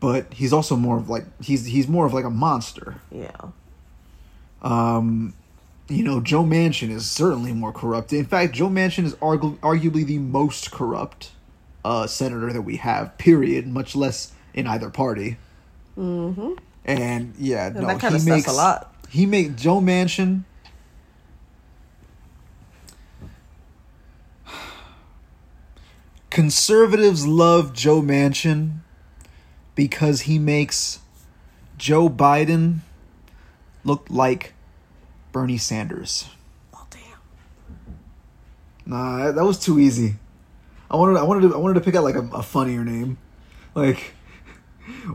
But he's also more of, like... He's he's more of, like, a monster. Yeah. Um... You know, Joe Manchin is certainly more corrupt. In fact, Joe Manchin is argu- arguably the most corrupt uh, senator that we have, period, much less in either party. Mm-hmm. And, yeah, and no, that kind of makes a lot. He makes Joe Manchin... Conservatives love Joe Manchin because he makes Joe Biden look like Bernie Sanders. Oh damn! Nah, that, that was too easy. I wanted, I wanted, to, I wanted to pick out like a, a funnier name, like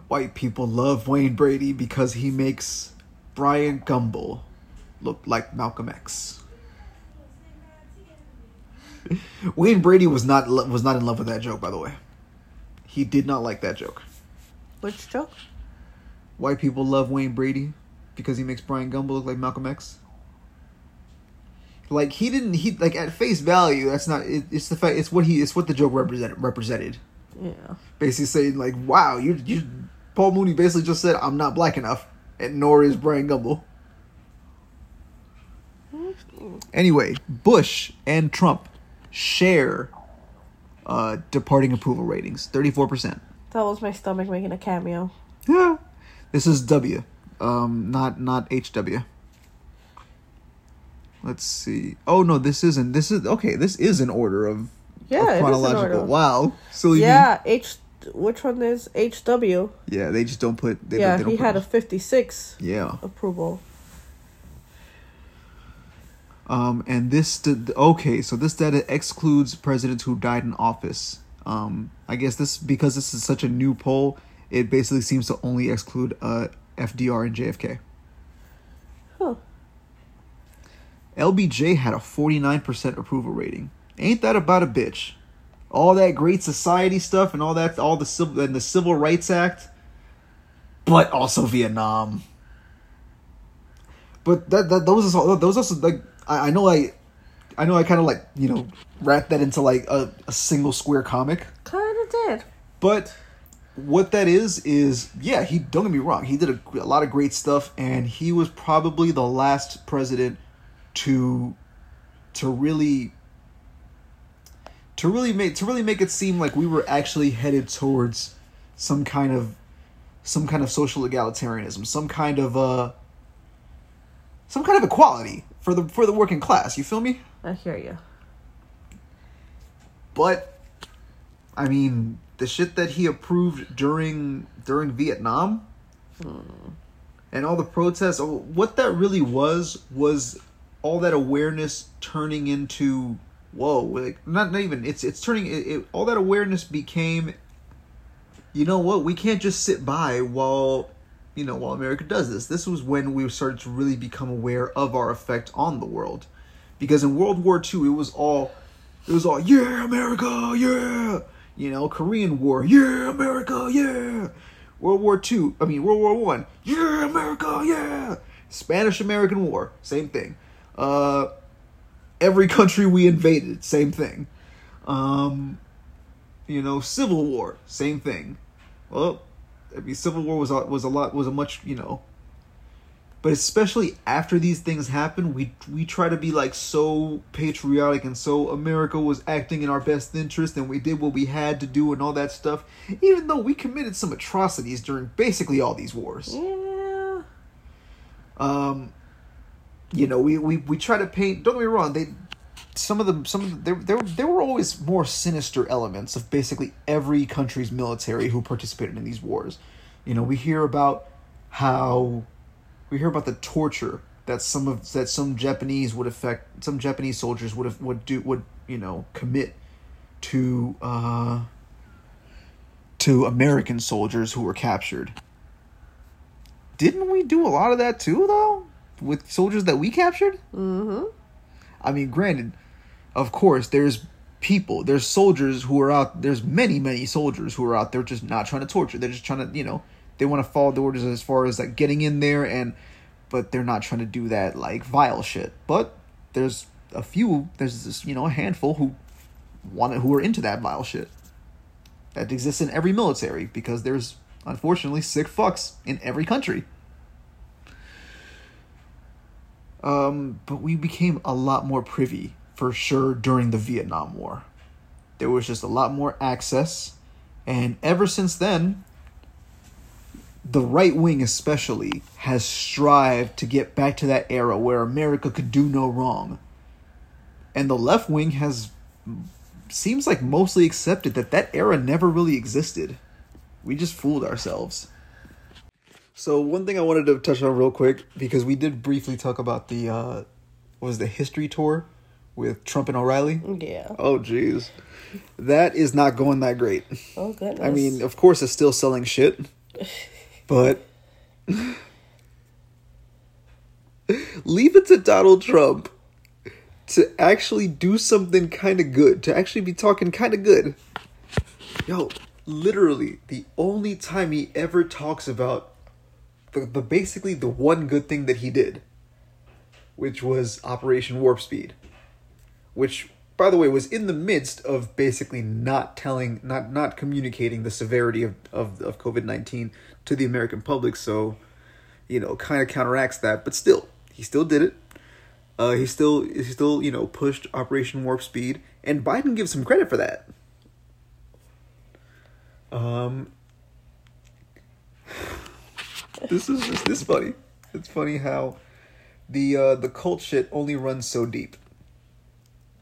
white people love Wayne Brady because he makes Brian Gumbel look like Malcolm X. Wayne Brady was not was not in love with that joke, by the way. He did not like that joke. Which joke? White people love Wayne Brady because he makes Brian Gumbel look like Malcolm X. Like he didn't, he like at face value, that's not. It, it's the fact. It's what he. It's what the joke represented. Represented. Yeah. Basically saying like, wow, you, you, Paul Mooney basically just said, I'm not black enough, and nor is Brian Gumbel. Anyway, Bush and Trump share uh, departing approval ratings, thirty-four percent. That was my stomach making a cameo. Yeah. This is W. Um, not not H W. Let's see. Oh, no, this isn't. This is... Okay, this is an order of, yeah, of chronological. It is an order. Wow. Silly yeah, me. H... Which one is H W? Yeah, they just don't put... They yeah, don't, they don't he put had it. a fifty-six yeah. approval. Um, and this... Did, okay, so this data excludes presidents who died in office. Um, I guess this... Because this is such a new poll, it basically seems to only exclude uh, F D R and J F K. Huh. L B J had a forty-nine percent approval rating. Ain't that about a bitch? All that great society stuff and all that, all the civil and the Civil Rights Act, but also Vietnam. But that, that those are those also like I, I know I, I know I kind of like you know wrapped that into like a, a single square comic. Kind of did. But what that is is yeah he don't get me wrong he did a, a lot of great stuff, and he was probably the last president to to really to really make to really make it seem like we were actually headed towards some kind of some kind of social egalitarianism, some kind of uh some kind of equality for the for the working class. You feel me? I hear you. But I mean, the shit that he approved during during Vietnam hmm. and all the protests, what that really was was all that awareness turning into whoa, like not not even it's it's turning it, it, all that awareness became, you know what, we can't just sit by while you know while America does this. This was when we started to really become aware of our effect on the world, because in World War Two it was all it was all yeah America yeah you know Korean War yeah America yeah World War Two I mean World War One yeah America yeah Spanish American War same thing. Uh, every country we invaded, same thing. Um, you know, Civil War, same thing. Well, I mean, Civil War was a, was a lot was a much you know. But especially after these things happen, we we try to be like so patriotic and so America was acting in our best interest and we did what we had to do and all that stuff, even though we committed some atrocities during basically all these wars. Yeah. Um, you know, we, we, we try to paint. Don't get me wrong. They some of the some of the, there there there were always more sinister elements of basically every country's military who participated in these wars. You know, we hear about how. We hear about the torture that some of that some Japanese would affect some Japanese soldiers would have, would do would you know commit to uh, to American soldiers who were captured. Didn't we do a lot of that too, though, with soldiers that we captured? Mm-hmm. I mean, granted, of course, there's people, there's soldiers who are out. There's many, many soldiers who are out there just not trying to torture. They're just trying to, you know. They want to follow the orders as far as like getting in there, and but they're not trying to do that like vile shit. But there's a few, there's this, you know, a handful who want it, who are into that vile shit. That exists in every military because there's unfortunately sick fucks in every country. Um, but we became a lot more privy for sure during the Vietnam War. There was just a lot more access, and ever since then. The right wing especially has strived to get back to that era where America could do no wrong. And the left wing has seems like mostly accepted that that era never really existed. We just fooled ourselves. So one thing I wanted to touch on real quick, because we did briefly talk about the, uh, what was the history tour with Trump and O'Reilly? Yeah. Oh, jeez. That is not going that great. Oh, goodness. I mean, of course it's still selling shit. But leave it to Donald Trump to actually do something kind of good, to actually be talking kind of good. Yo, literally, the only time he ever talks about the, the basically the one good thing that he did, which was Operation Warp Speed, which, by the way, was in the midst of basically not telling, not not communicating the severity of of, of COVID nineteen to the American public, so, you know, kind of counteracts that, but still, he still did it. Uh, he still, he still, you know, pushed Operation Warp Speed, and Biden gives him credit for that. Um, this is just this funny. It's funny how the uh, the cult shit only runs so deep,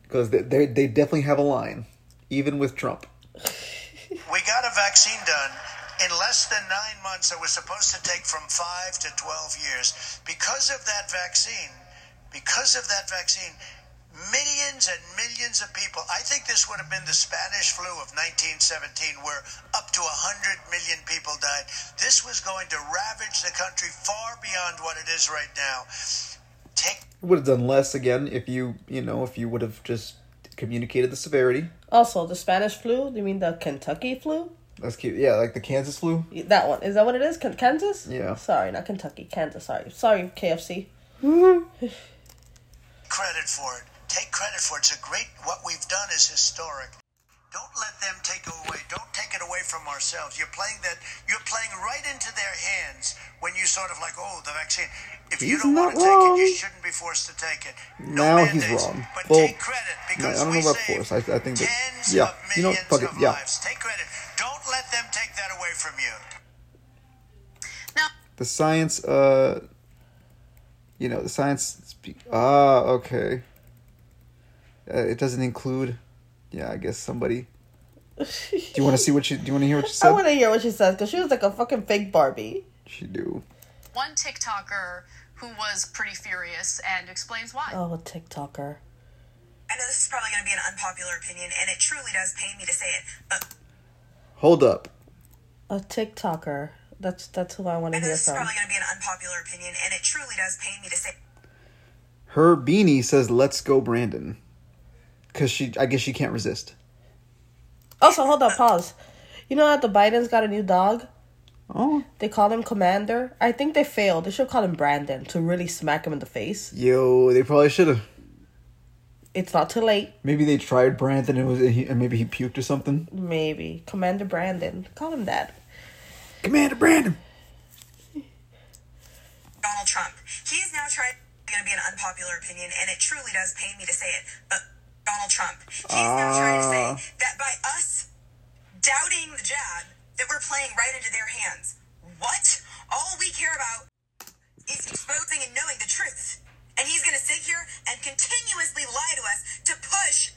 because they, they they definitely have a line, even with Trump. We got a vaccine done. In less than nine months, it was supposed to take from five to twelve years. Because of that vaccine, because of that vaccine, millions and millions of people, I think this would have been the Spanish flu of nineteen seventeen, where up to one hundred million people died. This was going to ravage the country far beyond what it is right now. Take- would have done less, again, if you, you know, if you would have just communicated the severity. Also, the Spanish flu, you mean the Kentucky flu? That's cute. Yeah, like the Kansas flu. That one. Is that what it is? Kansas? Yeah. Sorry, not Kentucky. Kansas. Sorry. Sorry, K F C. Mm-hmm. Credit for it. Take credit for it. It's a great... What we've done is historic. Don't let them take it away. Don't take it away from ourselves. You're playing that... You're playing right into their hands when you sort of like, oh, the vaccine. If he's you don't want to wrong. take it, you shouldn't be forced to take it. No now mandates, he's wrong. But well, take credit because yeah, I don't we know about force. I, I think that... Yeah. You know, fuck it. Yeah. Lives. Take credit. Don't let them take that away from you. No. The science, uh, you know, the science, ah, okay. Uh, it doesn't include, yeah, I guess somebody. Do you want to see what she, do you want to hear what she said? I want to hear what she says, because she was like a fucking fake Barbie. She do. One TikToker who was pretty furious and explains why. Oh, a TikToker. I know this is probably going to be an unpopular opinion, and it truly does pain me to say it, but... Hold up. A TikToker. That's that's who I want to hear from. This is probably going to be an unpopular opinion, and it truly does pain me to say. Her beanie says, "Let's go, Brandon," because she, I guess she can't resist. Also, hold up, pause. You know that the Bidens got a new dog? Oh. They call him Commander. I think they failed. They should call him Brandon to really smack him in the face. Yo, they probably should have. It's not too late. Maybe they tried Brandon and was and maybe he puked or something. Maybe. Commander Brandon. Call him that. Commander Brandon. Donald Trump. He is now trying to be an unpopular opinion, and it truly does pain me to say it, but Donald Trump. He's uh, now trying to say that by us doubting the jab, that we're playing right into their hands. What? All we care about is exposing and knowing the truth. And he's going to sit here and continuously lie to us to push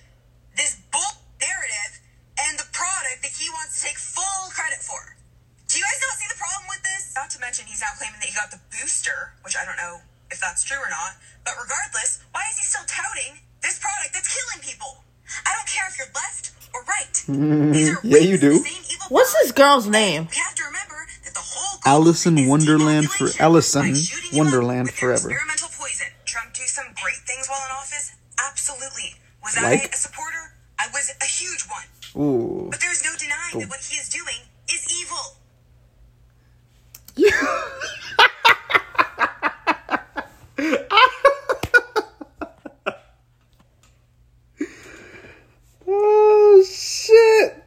this bull narrative and the product that he wants to take full credit for. Do you guys not see the problem with this? Not to mention he's now claiming that he got the booster, which I don't know if that's true or not. But regardless, why is he still touting this product that's killing people? I don't care if you're left or right. These are yeah, you do. What's this girl's name? We have to remember that the whole Alice in Wonderland for Alice in Wonderland forever. Experimental poison. Trump do some great things while in office. Absolutely. Was like? I a supporter? I was a huge one. Ooh. But there's no denying oh. that what he is doing is evil. Oh shit!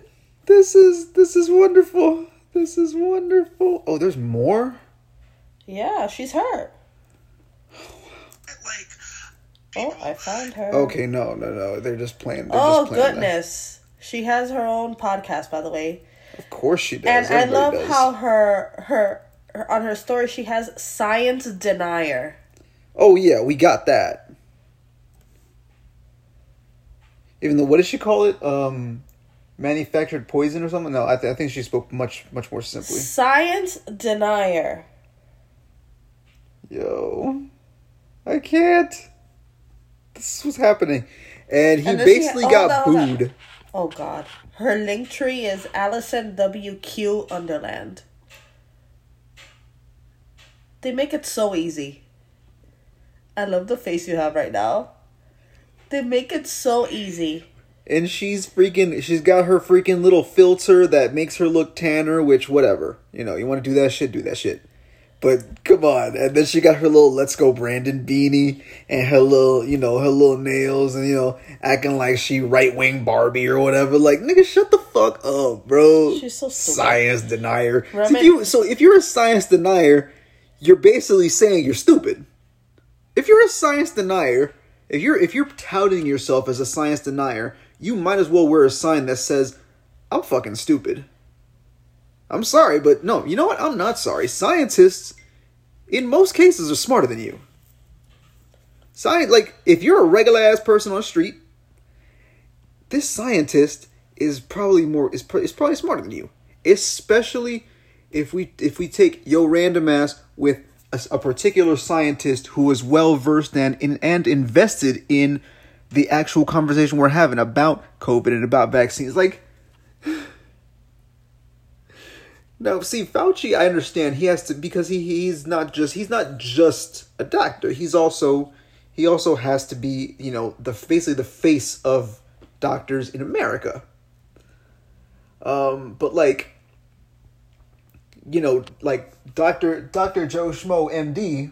This is this is wonderful. This is wonderful. Oh, there's more? Yeah, she's hurt. Oh, I found her. Okay, no, no, no. They're just playing. They're oh just playing goodness. That. She has her own podcast, by the way. Of course she does. And Everybody I love does. how her, her her on her story she has science denier. Oh yeah, we got that. Even though, what did she call it? Um, manufactured poison or something? No, I, th- I think she spoke much much more simply. Science denier. Yo, I can't. This is what's happening, and he and basically ha- oh, got no, booed. No. Oh God. Her link tree is Allison W Q Underland. They make it so easy. I love the face you have right now. They make it so easy. And she's freaking, she's got her freaking little filter that makes her look tanner, which whatever. You know, you want to do that shit, do that shit. But come on. And then she got her little Let's Go Brandon beanie and her little, you know, her little nails and, you know, acting like she right-wing Barbie or whatever. Like, nigga, shut the fuck up, bro. She's so stupid. Science denier. So if, you, so if you're a science denier, you're basically saying you're stupid. If you're a science denier, if you're if you're touting yourself as a science denier, you might as well wear a sign that says, I'm fucking stupid. I'm sorry, but no, you know what? I'm not sorry. Scientists, in most cases, are smarter than you. Science, like, if you're a regular-ass person on the street, this scientist is probably more is, is probably smarter than you. Especially if we if we take your random ass with a, a particular scientist who is well versed and in and invested in the actual conversation we're having about COVID and about vaccines, like. Now, see, Fauci, I understand he has to because he, he's not just he's not just a doctor. He's also he also has to be, you know, the basically the face of doctors in America. Um, but like, you know, like Doctor Doctor Joe Schmo, M D,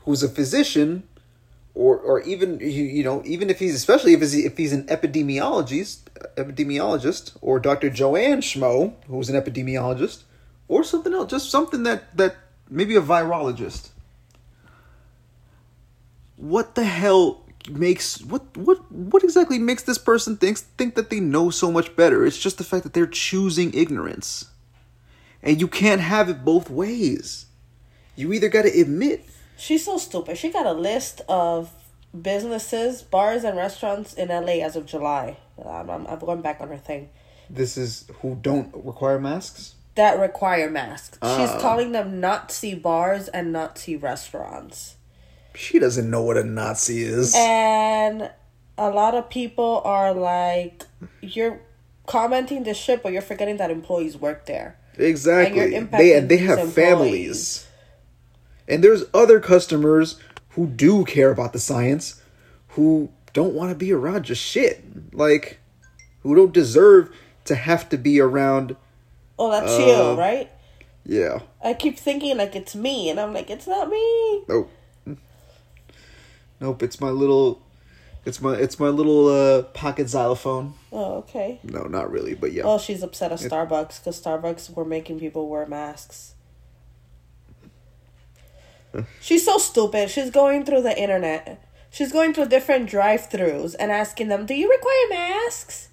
who's a physician, or or even you, you know even if he's especially if he's, if he's an epidemiologist. epidemiologist or Doctor Joanne Schmo, who's an epidemiologist, or something else, just something that, that maybe a virologist. What the hell makes what what what exactly makes this person think think that they know so much better? It's just the fact that they're choosing ignorance. And you can't have it both ways. You either gotta admit. She's so stupid. She got a list of businesses, bars and restaurants in L A as of July. I'm, I'm, I'm going back on her thing. This is who don't require masks? That require masks. Uh, She's calling them Nazi bars and Nazi restaurants. She doesn't know what a Nazi is. And a lot of people are like, you're commenting this shit, but you're forgetting that employees work there. Exactly. And you're impacting they, they have employees. Families. And there's other customers who do care about the science, who don't want to be around just shit. Like, who don't deserve to have to be around. Oh, that's uh, you, right? Yeah. I keep thinking, like, it's me. And I'm like, it's not me. Nope. Nope, it's my little It's my it's my little uh, pocket xylophone. Oh, okay. No, not really, but yeah. Oh, she's upset at Starbucks because Starbucks were making people wear masks. She's so stupid. She's going through the internet. She's going through different drive-thrus and asking them, do you require masks?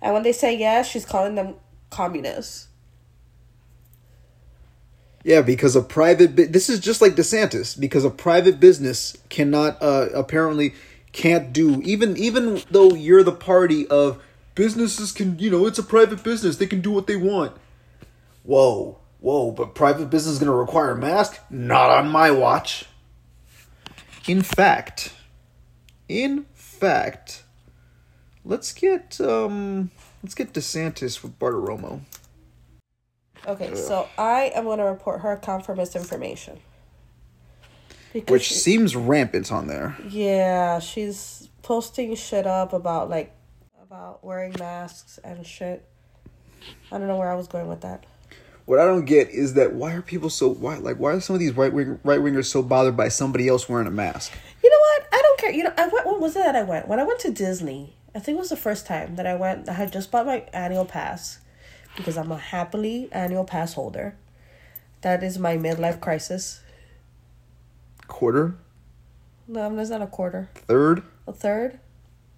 And when they say yes, she's calling them communists. Yeah, because a private... Bu- this is just like DeSantis. Because a private business cannot, uh, apparently... can't do, even even though you're the party of businesses can, you know, it's a private business, they can do what they want. Whoa, whoa, but private business is going to require a mask? Not on my watch. In fact, in fact, let's get, um, let's get DeSantis with Bartiromo. Okay, Ugh. so I am going to report her account for misinformation. Because Which she, seems rampant on there. Yeah, she's posting shit up about, like, about wearing masks and shit. I don't know where I was going with that. What I don't get is that why are people so... Why, like, why are some of these right-wing, right-wingers so bothered by somebody else wearing a mask? You know what? I don't care. You know, I went, when was it that I went? When I went to Disney, I think it was the first time that I went. I had just bought my annual pass because I'm a happily annual pass holder. That is my midlife crisis. Quarter? No, that's not a quarter. Third? A third?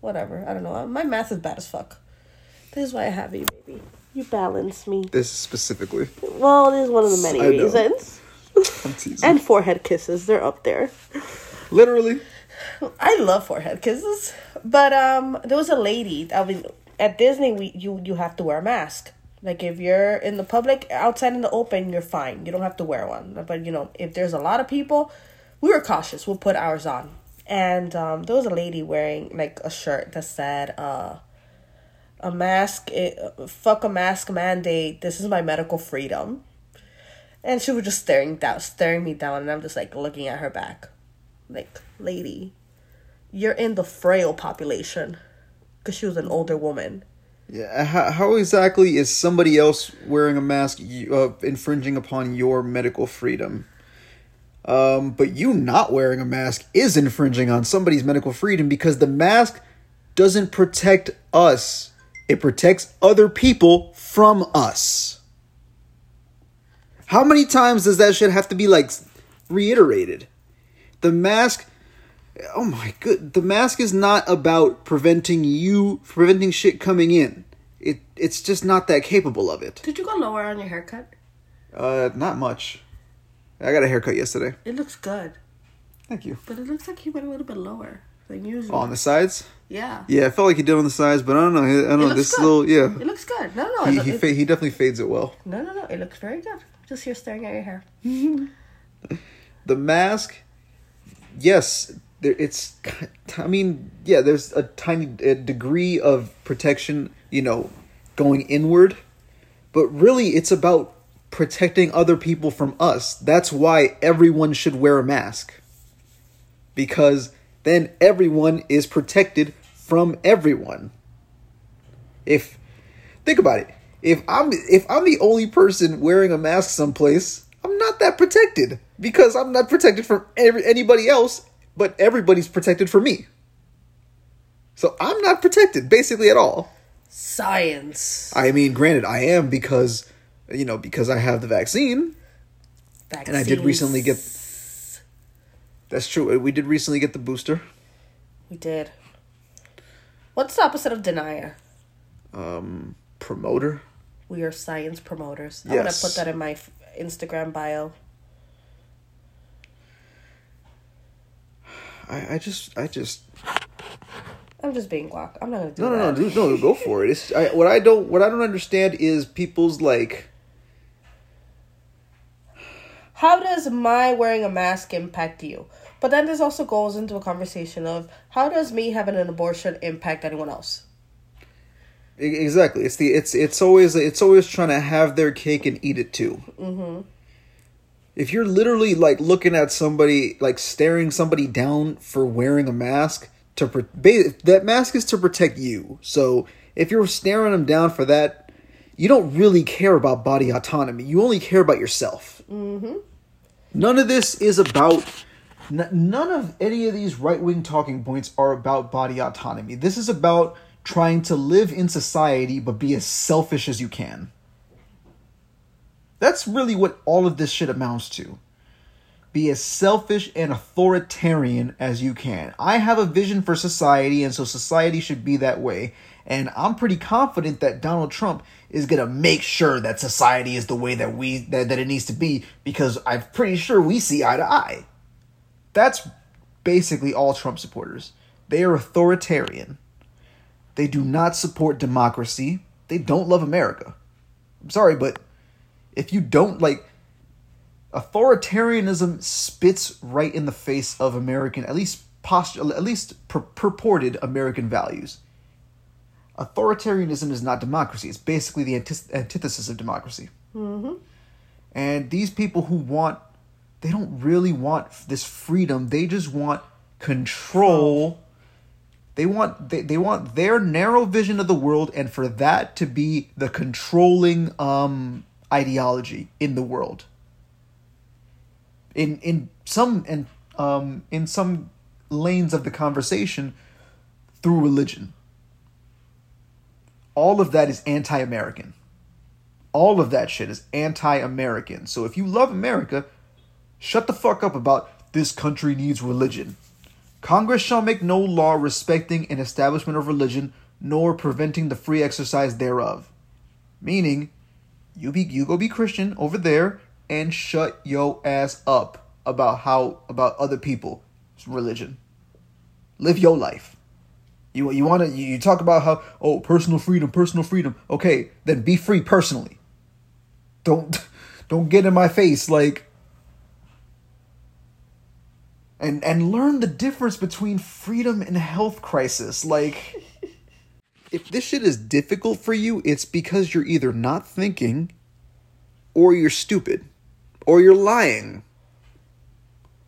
Whatever. I don't know. My math is bad as fuck. This is why I have you, baby. You balance me. This specifically. Well, this is one of the many I reasons. I'm teasing. And forehead kisses. They're up there. Literally. I love forehead kisses. But um, there was a lady. I mean, at Disney, we you, you have to wear a mask. Like, if you're in the public, outside in the open, you're fine. You don't have to wear one. But, you know, if there's a lot of people... We were cautious. We'll put ours on. And um, there was a lady wearing, like, a shirt that said, uh, a mask, it, fuck a mask mandate. This is my medical freedom. And she was just staring down, staring me down. And I'm just, like, looking at her back. Like, lady, you're in the frail population. Because she was an older woman. Yeah. How, how exactly is somebody else wearing a mask uh, infringing upon your medical freedom? Um, but you not wearing a mask is infringing on somebody's medical freedom because the mask doesn't protect us. It protects other people from us. How many times does that shit have to be, like, reiterated? The mask, oh my good, the mask is not about preventing you, preventing shit coming in. It It's just not that capable of it. Did you go lower on your haircut? Uh, not much. I got a haircut yesterday. It looks good. Thank you. But it looks like he went a little bit lower than usual. Oh, on the sides? Yeah. Yeah, I felt like he did on the sides, but I don't know. I don't know this good. Little yeah. It looks good. No, no. He it, he, fa- he definitely fades it well. No, no, no. It looks very good. Just here staring at your hair. The mask. Yes, there, it's. I mean, yeah. There's a tiny a degree of protection, you know, going inward, but really, it's about protecting other people from us. That's why everyone should wear a mask. Because then everyone is protected from everyone. If think about it. If I'm if I'm the only person wearing a mask someplace, I'm not that protected. Because I'm not protected from every, anybody else, but everybody's protected from me. So I'm not protected basically at all. Science. I mean, granted, I am because You know, because I have the vaccine. Vaccines. And I did recently get... That's true. We did recently get the booster. We did. What's the opposite of denier? Um, promoter. We are science promoters. Yes. I'm going to put that in my Instagram bio. I, I just... I just... I'm just being guac. I'm not going to do no, that. No, no, no. No, go for it. It's, I, what, I don't, what I don't understand is people's, like... How does my wearing a mask impact you? But then this also goes into a conversation of how does me having an abortion impact anyone else? Exactly. It's the it's it's always it's always trying to have their cake and eat it too. Mm-hmm. If you're literally like looking at somebody, like staring somebody down for wearing a mask, to pro- that mask is to protect you. So if you're staring them down for that, you don't really care about body autonomy. You only care about yourself. Mm-hmm. None of this is about N- none of any of these right-wing talking points are about body autonomy. This is about trying to live in society but be as selfish as you can. That's really what all of this shit amounts to. Be as selfish and authoritarian as you can. I have a vision for society, and so society should be that way. And I'm pretty confident that Donald Trump is going to make sure that society is the way that we that, that it needs to be, because I'm pretty sure we see eye to eye. That's basically all Trump supporters. They are authoritarian. They do not support democracy. They don't love America. I'm sorry, but if you don't, like, authoritarianism spits right in the face of American, at least posture, at least pur- purported American values. Authoritarianism is not democracy. It's basically the antith- antithesis of democracy. Mm-hmm. And these people who want, they don't really want this freedom. They just want control. They want they, they want their narrow vision of the world, and for that to be the controlling um, ideology in the world. In in some and um in some lanes of the conversation, through religion. All of that is anti-American. All of that shit is anti-American. So if you love America, shut the fuck up about this country needs religion. Congress shall make no law respecting an establishment of religion, nor preventing the free exercise thereof. Meaning, you be you go be Christian over there and shut your ass up about how about other people's religion. Live your life. You you want to you talk about how oh personal freedom, personal freedom. Okay, then be free personally. Don't don't get in my face like. And and learn the difference between freedom and health crisis. Like, if this shit is difficult for you, it's because you're either not thinking, or you're stupid. Or you're lying.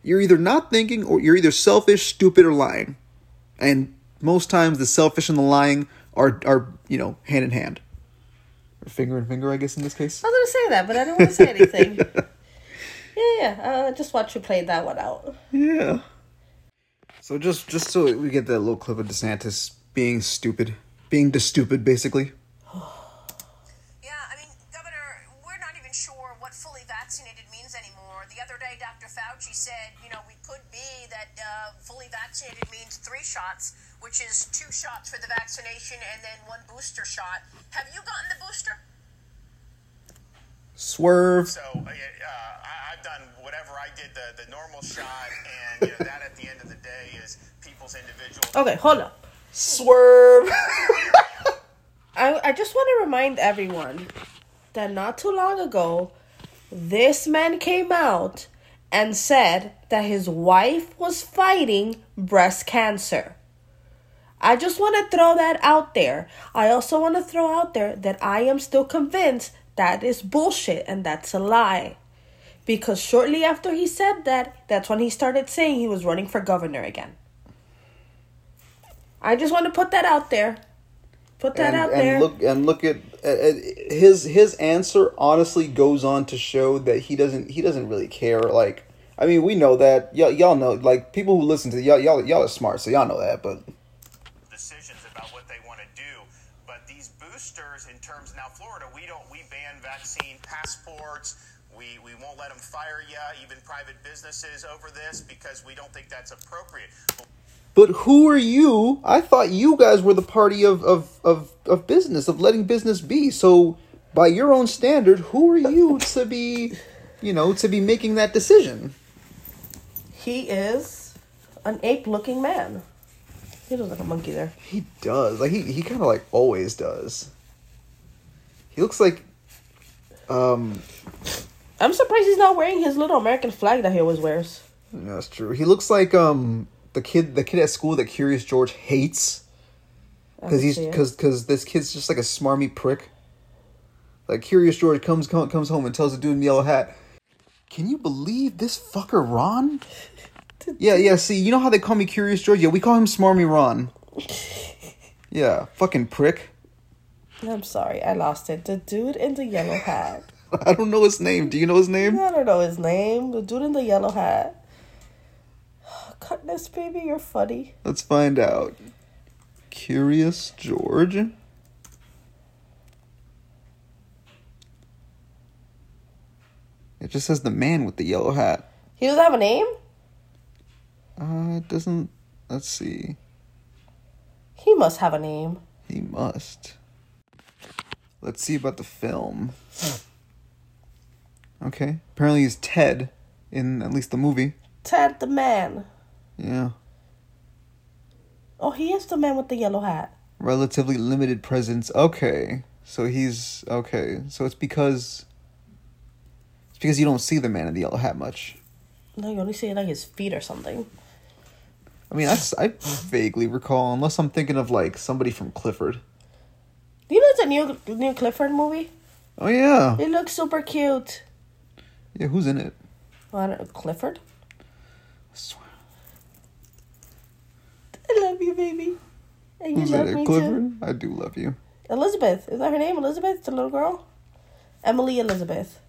You're either not thinking, or you're either selfish, stupid, or lying. And most times the selfish and the lying are, are you know, hand in hand. Or finger in finger, I guess, in this case. I was going to say that, but I didn't want to say anything. yeah, yeah. I just want you to play that one out. Yeah. So just, just so we get that little clip of DeSantis being stupid. Being de stupid, basically. Fauci said, you know, we could be that uh, fully vaccinated means three shots, which is two shots for the vaccination and then one booster shot. Have you gotten the booster? Swerve. So uh, uh, I've done whatever I did, the, the normal shot, and you know, that at the end of the day is people's individual. Okay, hold up. Swerve. I, I just want to remind everyone that not too long ago, this man came out and said that his wife was fighting breast cancer. I just want to throw that out there. I also want to throw out there that I am still convinced that is bullshit and that's a lie. Because shortly after he said that, that's when he started saying he was running for governor again. I just want to put that out there. Put that and, out and there. Look, and look at... Uh, his his answer honestly goes on to show that he doesn't he doesn't really care. Like, I mean, we know that. Y- y'all know, like, people who listen to y'all y'all y'all are smart, so y'all know that. But decisions about what they want to do, but these boosters in terms now, Florida, we don't we ban vaccine passports. We we won't let them fire you, even private businesses over this because we don't think that's appropriate. But- But who are you? I thought you guys were the party of, of, of, of business, of letting business be. So by your own standard, who are you to be, you know, to be making that decision? He is an ape-looking man. He looks like a monkey there. He does. Like, he, he kind of, like, always does. He looks like... um. I'm surprised he's not wearing his little American flag that he always wears. That's true. He looks like... um. The kid, the kid at school that Curious George hates, because he's because because this kid's just like a smarmy prick. Like, Curious George comes comes home and tells the dude in the yellow hat, "Can you believe this fucker Ron?" yeah, yeah. See, you know how they call me Curious George? Yeah, we call him Smarmy Ron. Yeah, fucking prick. I'm sorry, I lost it. The dude in the yellow hat. I don't know his name. Do you know his name? I don't know his name. The dude in the yellow hat. Cutness, baby, you're funny. Let's find out. Curious George. It just says the man with the yellow hat. He doesn't have a name? Uh, it doesn't... Let's see. He must have a name. He must. Let's see about the film. Okay. Apparently he's Ted in at least the movie. Ted the man. Yeah. Oh, he is the man with the yellow hat. Relatively limited presence. Okay. So he's... Okay. So it's because... It's because you don't see the man in the yellow hat much. No, you only see like his feet or something. I mean, I, I vaguely recall, unless I'm thinking of like somebody from Clifford. You know, it's a new new Clifford movie. Oh yeah. It looks super cute. Yeah, who's in it? Well, I don't know. Clifford. I swear. I love you, baby. And you love me Clifford? Too. I do love you. Elizabeth, is that her name? Elizabeth, the little girl. Emily Elizabeth.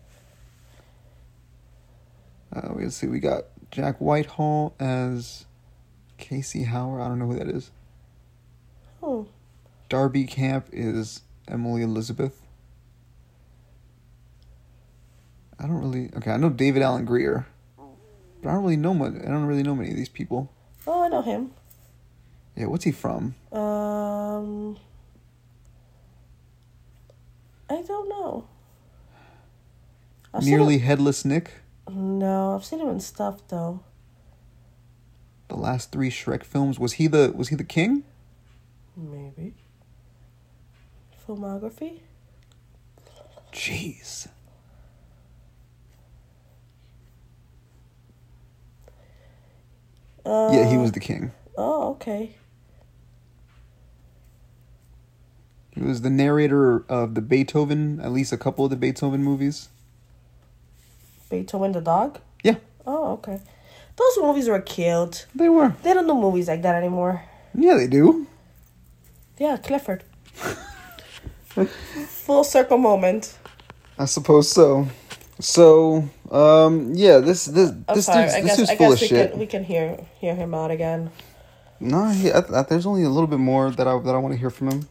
Uh, we see. We got Jack Whitehall as Casey Howard. I don't know who that is. Oh. Darby Camp is Emily Elizabeth. I don't really. Okay, I know David Alan Greer, but I don't really know much. I don't really know many of these people. Oh, I know him. Yeah, what's he from? Um. I don't know. I've Nearly Headless Nick. No, I've seen him in stuff though. The last three Shrek films. Was he the was he the king? Maybe. Filmography? Jeez. Uh, yeah, he was the king. Oh, okay. He was the narrator of the Beethoven, at least a couple of the Beethoven movies. Beethoven the dog? Yeah. Oh, okay. Those movies were cute. They were. They don't do movies like that anymore. Yeah, they do. Yeah, Clifford. Full circle moment. I suppose so. So, um, yeah, this this I'm this sorry, dude's, I guess, this dude's I full guess of we shit. Can, we can hear hear him out again. No, he, I, I, there's only a little bit more that I that I want to hear from him.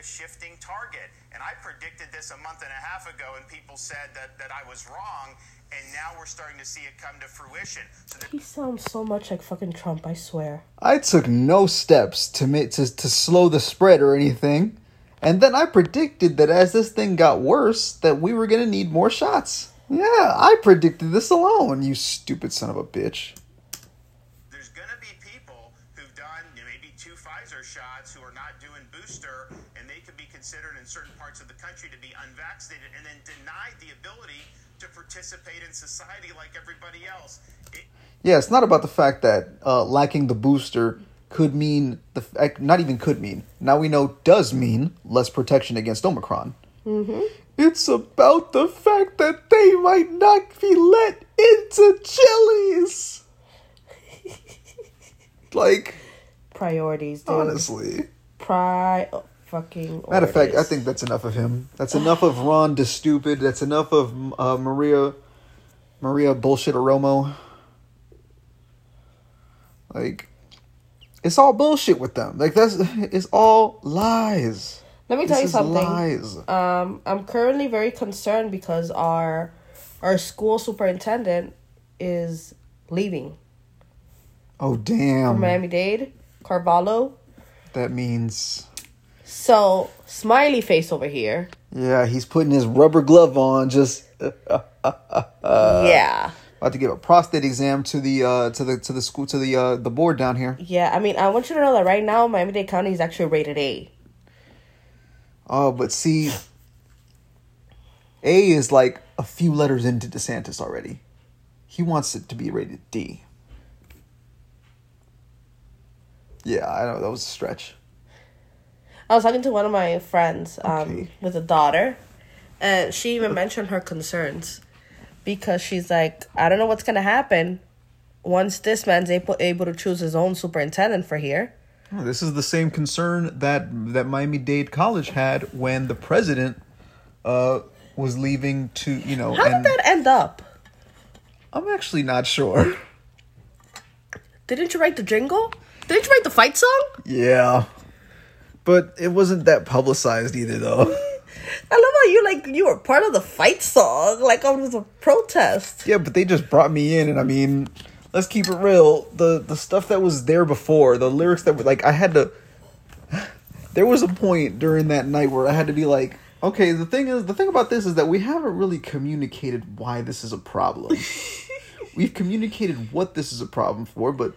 Shifting target, and I predicted this a month and a half ago, and people said that that I was wrong, and now we're starting to see it come to fruition. So he sounds so much like fucking Trump, I swear. I took no steps to make to, to slow the spread or anything, and then I predicted that as this thing got worse, that we were gonna need more shots. Yeah, I predicted this alone, you stupid son of a bitch. There's gonna be people who've done maybe two Pfizer shots who are not doing booster. Considered in certain parts of the country to be unvaccinated and then denied the ability to participate in society like everybody else. It- yeah, it's not about the fact that uh, lacking the booster could mean, the f- not even could mean, now we know does mean less protection against Omicron. Mm-hmm. It's about the fact that they might not be let into Chili's. Like. Priorities, dude. Honestly. Pri... Fucking matter of fact, I think that's enough of him. That's enough of Ron DeStupid. That's enough of uh, Maria, Maria Bullshit Aromo. Like, it's all bullshit with them. Like that's it's all lies. Let me tell this you something. Lies. Um, I'm currently very concerned because our our school superintendent is leaving. Oh damn! From Miami-Dade, Carvalho. That means. So, smiley face over here. Yeah, he's putting his rubber glove on, just... yeah. About to give a prostate exam to the uh, to the to the school to the uh, the board down here. Yeah, I mean, I want you to know that right now, Miami-Dade County is actually rated A. Oh, but see, A is like a few letters into DeSantis already. He wants it to be rated D. Yeah, I know that was a stretch. I was talking to one of my friends um, okay. with a daughter, and she even mentioned her concerns because she's like, I don't know what's going to happen once this man's able, able to choose his own superintendent for here. This is the same concern that that Miami-Dade College had when the president uh, was leaving to, you know. How and did that end up? I'm actually not sure. Didn't you write the jingle? Didn't you write the fight song? Yeah. But it wasn't that publicized either, though. I love how you, like, you were part of the fight song. Like, it was a protest. Yeah, but they just brought me in, and I mean... Let's keep it real. The the stuff that was there before, the lyrics that were like, I had to. There was a point during that night where I had to be like, okay, the thing is, the thing about this is that we haven't really communicated why this is a problem. We've communicated what this is a problem for, but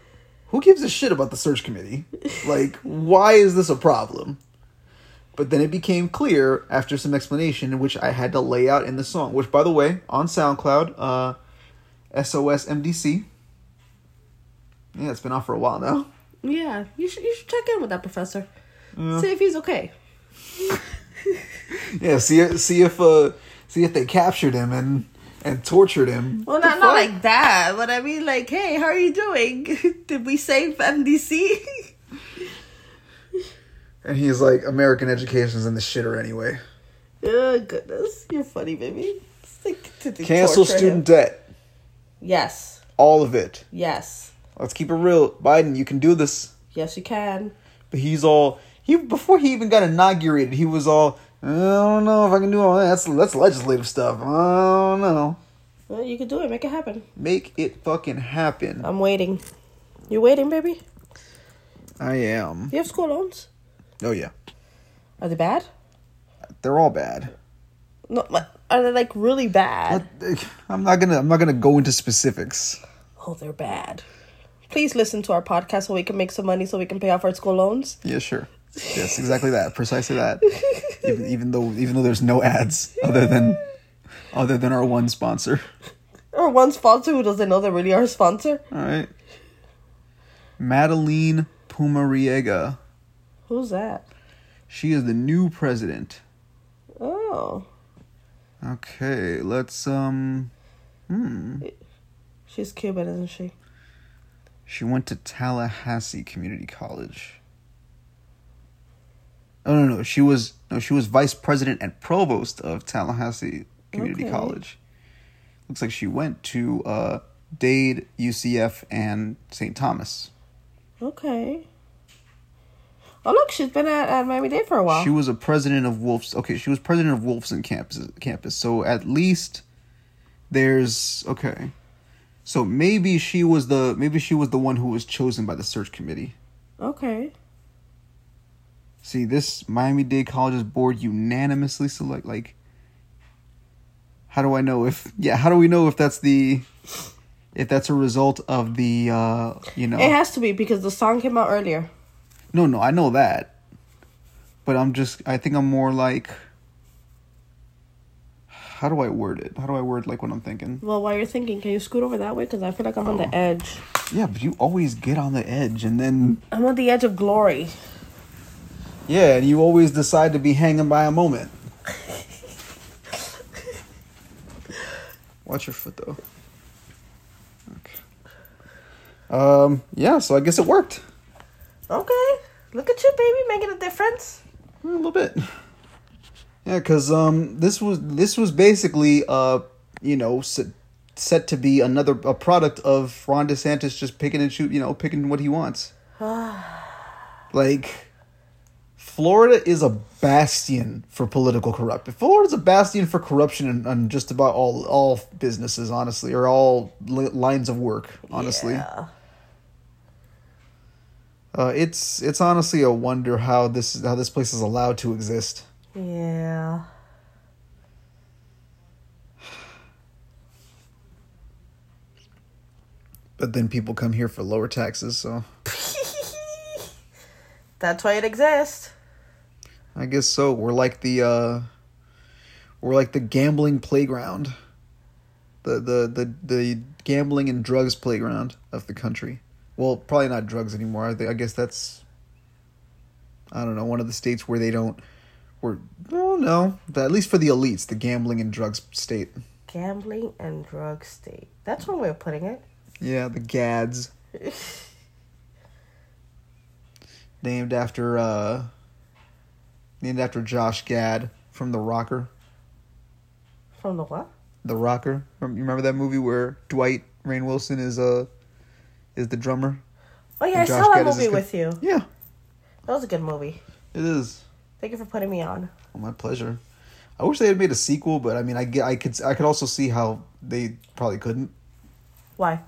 who gives a shit about the search committee? Like, why is this a problem? But then it became clear after some explanation, which I had to lay out in the song, which, by the way, on SoundCloud, uh, S O S M D C. Yeah, it's been off for a while now. Yeah, you should you should check in with that professor. Yeah. See if he's okay. yeah, see see if uh see if they captured him and and tortured him. Well, not not like that, but I mean, like, hey, how are you doing? Did we save M D C? And he's like, American education's in the shitter anyway. Oh goodness, you're funny, baby. It's like to cancel student him. debt. Yes. All of it. Yes. Let's keep it real. Biden, you can do this. Yes, you can. But he's all... he Before he even got inaugurated, he was all, I don't know if I can do all that. That's, that's legislative stuff. I don't know. Well, you can do it. Make it happen. Make it fucking happen. I'm waiting. You waiting, baby? I am. You have school loans? Oh, yeah. Are they bad? They're all bad. No, are they, like, really bad? I'm not gonna. I'm not gonna go into specifics. Oh, they're bad. Please listen to our podcast so we can make some money so we can pay off our school loans. Yeah, sure. Yes, exactly that. Precisely that. Even, even though even though there's no ads other than other than our one sponsor. Our one sponsor who doesn't know they're really our sponsor. All right. Madeline Pumariega. Who's that? She is the new president. Oh. Okay, let's um hmm. She's Cuban, isn't she? She went to Tallahassee Community College. Oh no no, she was no she was vice president and provost of Tallahassee Community okay. College. Looks like she went to uh, Dade, U C F, and Saint Thomas. Okay. Oh look, she's been at, at Miami-Dade for a while. She was a president of Wolf's. Okay, she was president of Wolfson campus. Campus. So at least there's okay. So maybe she was the maybe she was the one who was chosen by the search committee. Okay. See, this Miami-Dade College's board unanimously select like how do I know if yeah, how do we know if that's the if that's a result of the uh, you know. It has to be because the song came out earlier. No, no, I know that. But I'm just I think I'm more like How do I word it? How do I word like what I'm thinking? Well, while you're thinking, can you scoot over that way? Because I feel like I'm oh. on the edge. Yeah, but you always get on the edge and then... I'm on the edge of glory. Yeah, and you always decide to be hanging by a moment. Watch your foot, though. Okay. Um. Yeah, so I guess it worked. Okay. Look at you, baby, making a difference. A little bit. Yeah, because um, this was this was basically uh, you know, set, set to be another a product of Ron DeSantis just picking and shoot, you know, picking what he wants. Like, Florida is a bastion for political corruption. Florida's a bastion for corruption in, in just about all all businesses, honestly, or all li- lines of work, honestly. Yeah. Uh, it's it's honestly a wonder how this how this place is allowed to exist. Yeah. But then people come here for lower taxes, so. That's why it exists. I guess so. We're like the uh we're like the gambling playground. The the the, the gambling and drugs playground of the country. Well, probably not drugs anymore. I, I guess that's I don't know, one of the states where they don't We're, well, no, at least for the elites, the gambling and drugs state. Gambling and drug state. That's one way of putting it. Yeah, the G A Ds. named after uh, named after Josh Gad from The Rocker. From the what? The Rocker. You remember that movie where Dwight Rainn Wilson is uh is the drummer? Oh yeah, I saw that Gad movie with you. Yeah, that was a good movie. It is. Thank you for putting me on. Well, my pleasure. I wish they had made a sequel, but I mean, I, I could I could also see how they probably couldn't. Why?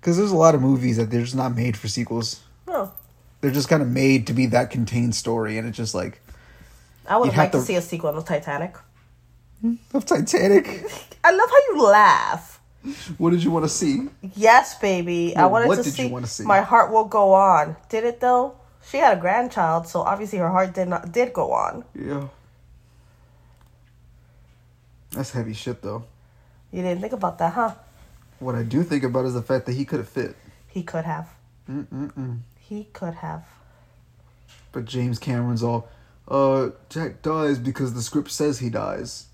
Because there's a lot of movies that they're just not made for sequels. No. They're just kind of made to be that contained story, and it's just like... I would have liked to... to see a sequel of Titanic. Of Titanic? I love how you laugh. What did you want to see? Yes, baby. No, I wanted what to did see... you want to see? My Heart Will Go On. Did it, though? She had a grandchild, so obviously her heart did not did go on. Yeah. That's heavy shit, though. You didn't think about that, huh? What I do think about is the fact that he could have fit. He could have. Mm-mm-mm. He could have. But James Cameron's all, uh, Jack dies because the script says he dies.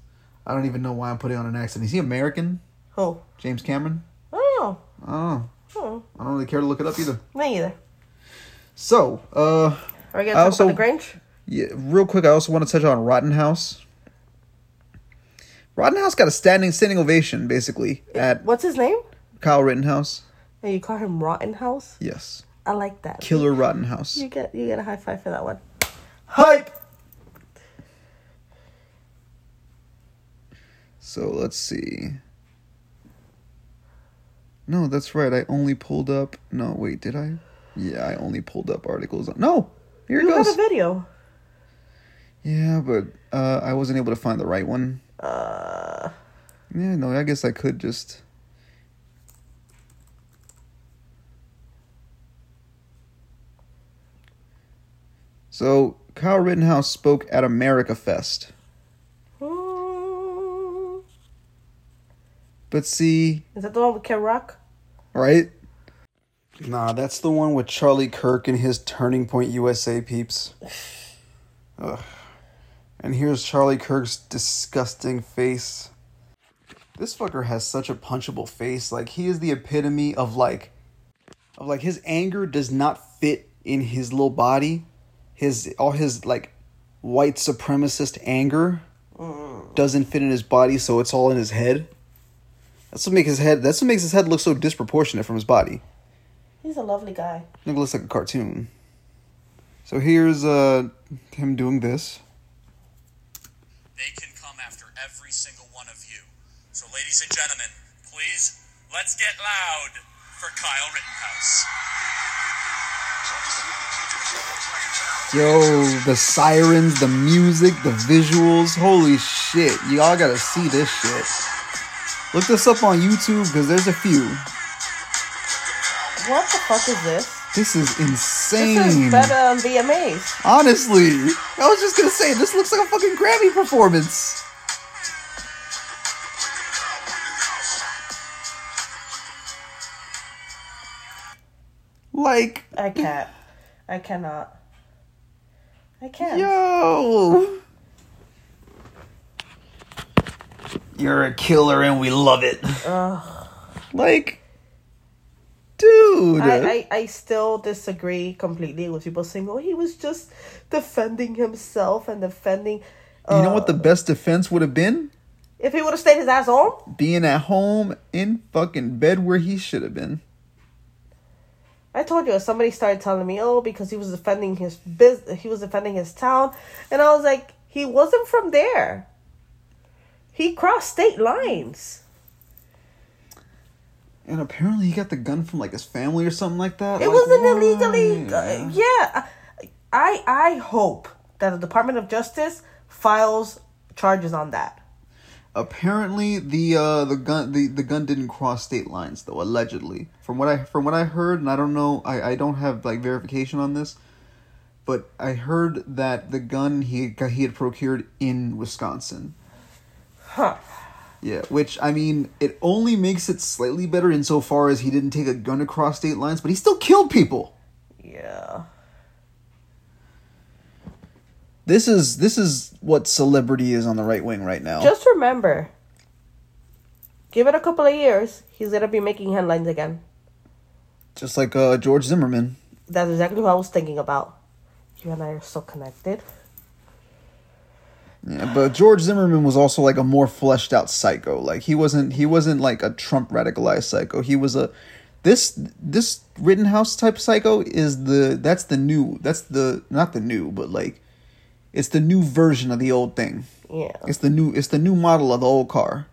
I don't even know why I'm putting on an accent. Is he American? Who? James Cameron? I don't know. I don't know. Oh. I don't really care to look it up either. Me either. So, uh... Are we going to talk also, about the Grinch? Yeah, real quick, I also want to touch on Rottenhouse. Rottenhouse got a standing standing ovation, basically. At What's his name? Kyle Rittenhouse. And you call him Rottenhouse? Yes. I like that. Killer Rottenhouse. You get you get a high five for that one. Hype! So, let's see. No, that's right. I only pulled up... No, wait, did I? Yeah, I only pulled up articles. On... No! Here it you goes. You had a video. Yeah, but uh, I wasn't able to find the right one. Uh, yeah, no, I guess I could just... So, Kyle Rittenhouse spoke at America Fest. Mm. But see... Is that the one with Kid Rock? Right? Nah, that's the one with Charlie Kirk and his Turning Point U S A peeps. Ugh. And here's Charlie Kirk's disgusting face. This fucker has such a punchable face. Like, he is the epitome of, like... Of, like, his anger does not fit in his little body. His... All his, like, white supremacist anger doesn't fit in his body, so it's all in his head. That's what, make his head, that's what makes his head look so disproportionate from his body. He's a lovely guy. He looks like a cartoon. So here's uh, him doing this. They can come after every single one of you. So, ladies and gentlemen, please, let's get loud for Kyle Rittenhouse. Yo, the sirens, the music, the visuals. Holy shit. Y'all gotta see this shit. Look this up on YouTube because there's a few. What the fuck is this? This is insane. This is better than V M As. Honestly. I was just going to say, this looks like a fucking Grammy performance. Like. I can't. I cannot. I can't. Yo. You're a killer and we love it. Ugh. Like. Dude. I, I, I still disagree completely with people saying, oh, he was just defending himself and defending... Uh, you know what the best defense would have been? If he would have stayed his ass home? Being at home in fucking bed where he should have been. I told you, somebody started telling me, oh, because he was defending his business, he was defending his town. And I was like, he wasn't from there. He crossed state lines. And apparently he got the gun from, like, his family or something like that. It like, wasn't what? illegally... Uh, yeah. I I hope that the Department of Justice files charges on that. Apparently the uh, the gun the, the gun didn't cross state lines, though, allegedly. From what I from what I heard, and I don't know... I, I don't have, like, verification on this, but I heard that the gun he, he had procured in Wisconsin. Huh. Yeah, which, I mean, it only makes it slightly better insofar as he didn't take a gun across state lines, but he still killed people. Yeah. This is this is what celebrity is on the right wing right now. Just remember, give it a couple of years, he's going to be making headlines again. Just like uh, George Zimmerman. That's exactly what I was thinking about. you and I are so connected. Yeah, but George Zimmerman was also like a more fleshed out psycho. Like he wasn't he wasn't like a Trump radicalized psycho. He was a this this Rittenhouse type psycho is the that's the new that's the not the new but like it's the new version of the old thing. Yeah. It's the new it's the new model of the old car.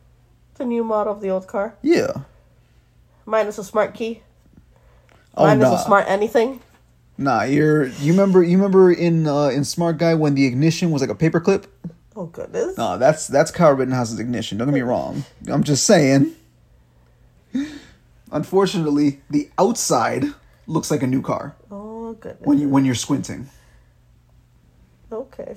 The new model of the old car? Yeah. Minus a smart key. Oh, minus nah. a smart anything. Nah, you're you remember you remember in uh, in Smart Guy when the ignition was like a paperclip? Oh, goodness. No, that's that's Kyle Rittenhouse's ignition. Don't get me wrong. I'm just saying. Unfortunately, the outside looks like a new car. Oh, goodness. When, you, when you're squinting. Okay.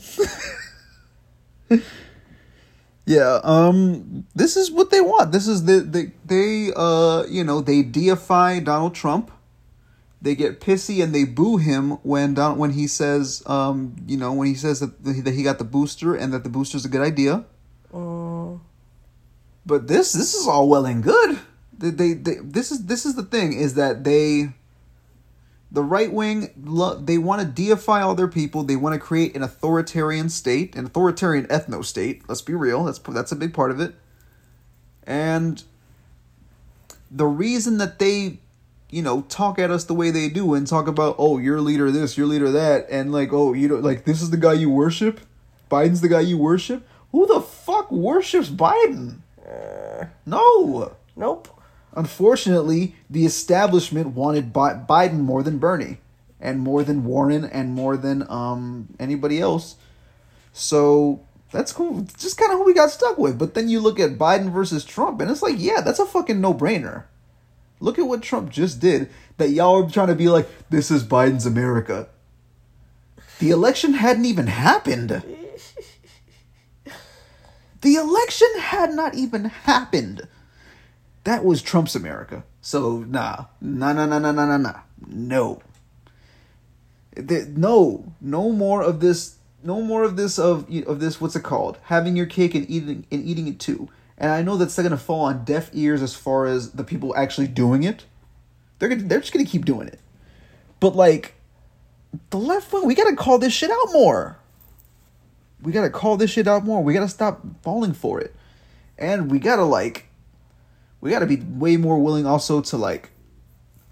Yeah, um, this is what they want. This is the, the, they, uh, you know, they deify Donald Trump. They get pissy and they boo him when Don, when he says, um, you know, when he says that that he got the booster and that the booster's a good idea. Mm. But this this is all well and good. They, they they this is this is the thing is that they, the right wing, lo- they want to deify all their people. They want to create an authoritarian state, an authoritarian ethno state. Let's be real. That's that's a big part of it. And the reason that they, you know, talk at us the way they do and talk about, oh, your leader this, your leader that, and like, oh, you know, like, this is the guy you worship? Biden's the guy you worship? Who the fuck worships Biden? Uh, no. Nope. Unfortunately, the establishment wanted Bi- Biden more than Bernie and more than Warren and more than um anybody else. So that's cool. Just kind of who we got stuck with. But then you look at Biden versus Trump and it's like, yeah, that's a fucking no-brainer. Look at what Trump just did that y'all are trying to be like, this is Biden's America. The election hadn't even happened. The election had not even happened. That was Trump's America. So, nah. Nah, nah, nah, nah, nah, nah, nah. No. No. No more of this. No more of this, of, of this, what's it called? Having your cake and eating, and eating it too. And I know that's going to fall on deaf ears as far as the people actually doing it. They're gonna, they're just going to keep doing it. But, like, the left wing, we got to call this shit out more. We got to call this shit out more. We got to stop falling for it. And we got to, like, we got to be way more willing also to, like,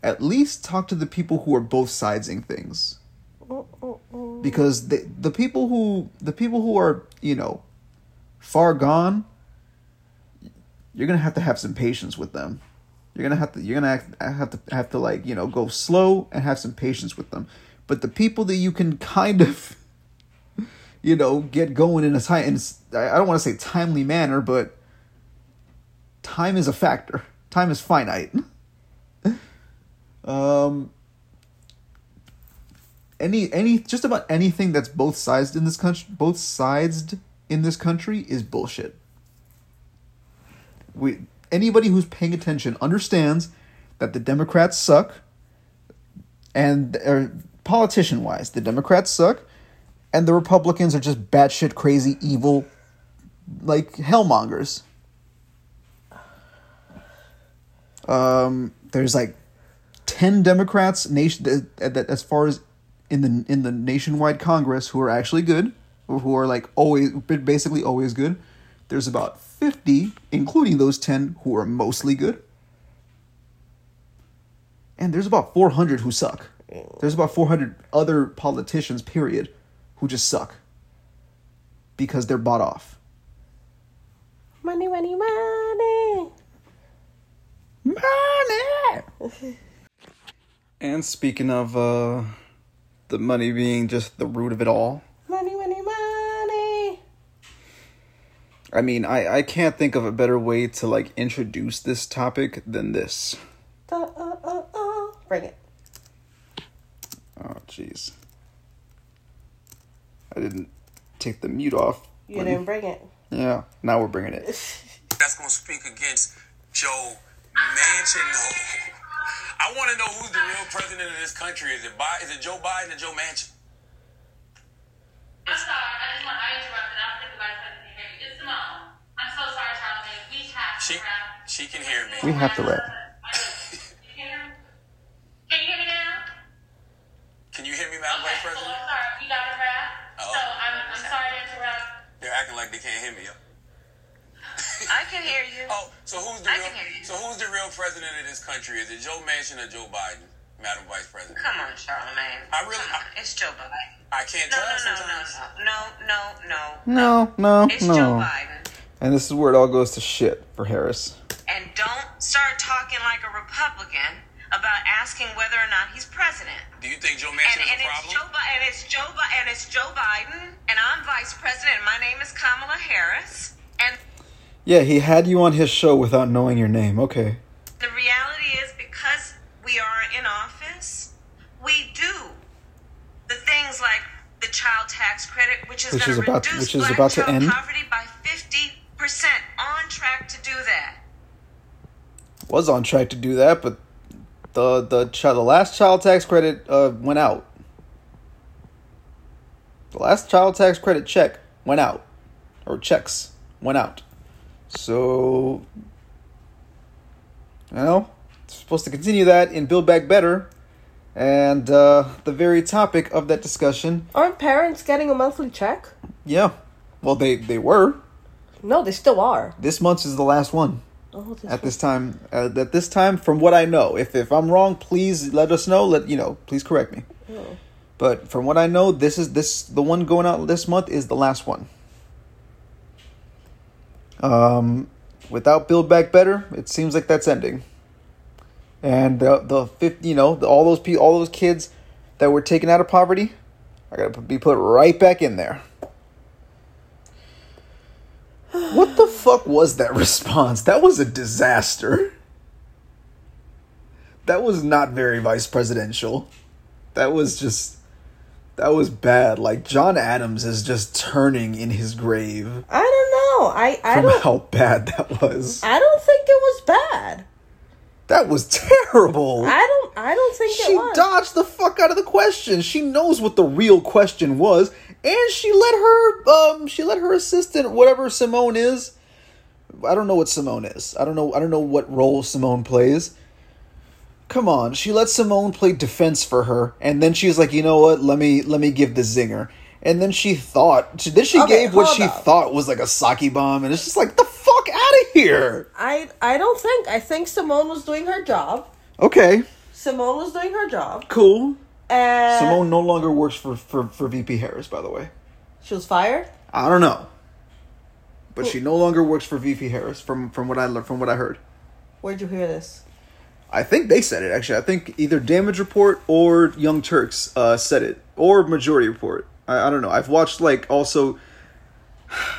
at least talk to the people who are both sidesing things. Because the, the people who, the people who are, you know, far gone... You're gonna have to have some patience with them. You're gonna have to. You're gonna have to have to like you know go slow and have some patience with them. But the people that you can kind of, you know, get going in a time. In a, I don't want to say timely manner, but time is a factor. Time is finite. um. Any any just about anything that's both sides in this country, both sides in this country is bullshit. We, anybody who's paying attention understands that the Democrats suck, and or politician-wise, the Democrats suck, and the Republicans are just batshit crazy, evil, like hellmongers. Um, there's like ten Democrats nation as far as in the in the nationwide Congress who are actually good, or who are like always basically always good. There's about fifty, including those ten, who are mostly good. And there's about four hundred who suck. There's about four hundred other politicians, period, who just suck. Because they're bought off. Money, money, money! Money! And speaking of uh, the money being just the root of it all. Money, money, money! I mean, I, I can't think of a better way to, like, introduce this topic than this. Uh, uh, uh, uh. Bring it. Oh, jeez. I didn't take the mute off. You didn't bring it. Yeah, now we're bringing it. That's going to speak against Joe Manchin. I want to know who's the real president of this country. Is it Bi- Is it Joe Biden or Joe Manchin? I'm sorry. I just want to interrupt. I'm so sorry, Charlie. We have she, to wrap. She can hear me. We have to wrap. Can you hear me now? Can you hear me, Madam Vice President? I'm sorry. We got like they can't hear me. I can hear you. Oh, so who's the I real, can hear you. So who's the real president of this country? Is it Joe Manchin or Joe Biden, Madam Vice President? Come on, Charlamagne. I really, I, it's Joe Biden. I can't no, tell no, sometimes. No, no, no, no, no, no. It's no. Joe Biden. And this is where it all goes to shit for Harris. And don't start talking like a Republican about asking whether or not he's president. Do you think Joe Manchin and, is and a problem? Joe, and it's Joe Biden. And it's Joe Biden. And I'm Vice President. And my name is Kamala Harris. And yeah, he had you on his show without knowing your name. Okay. The reality is, because we are in office, we do the things like the child tax credit, which is going to reduce black child poverty by fifty percent. On track to do that. Was on track to do that, but the the chi- the last child tax credit uh, went out. The last child tax credit check went out, or checks went out. So, you know, it's supposed to continue that in Build Back Better. And uh, the very topic of that discussion... Aren't parents getting a monthly check? Yeah. Well, they, they were. No, they still are. This month is the last one. Oh, this at this time. Uh, at this time, from what I know. If if I'm wrong, please let us know. Let you know. Please correct me. Oh. But from what I know, this is this the one going out this month is the last one. Um, without Build Back Better, it seems like that's ending. And the the fifty, you know, the, all those pe- all those kids that were taken out of poverty are going to be put right back in there. What the fuck was that response? That was a disaster. That was not very vice presidential. That was just that was bad. Like, John Adams is just turning in his grave. I don't know. I, I don't, how bad that was. I don't think it was bad. That was terrible. I don't I don't think she it was. She dodged the fuck out of the question. She knows what the real question was, and she let her um she let her assistant, whatever Simone is. I don't know what Simone is. I don't know I don't know what role Simone plays. Come on, she let Simone play defense for her, and then she's like, "You know what? Let me let me give the zinger." And then she thought she, then she okay, gave what she up. thought was like a sake bomb, and it's just like, the fuck out of here. I I don't think I think Simone was doing her job. Okay. Simone was doing her job. Cool. And Simone no longer works for, for, for V P Harris, by the way. She was fired? I don't know. But cool. She no longer works for V P Harris from, from what I from what I heard. Where'd you hear this? I think they said it, actually. I think either Damage Report or Young Turks uh, said it. Or Majority Report. I don't know. I've watched, like, also...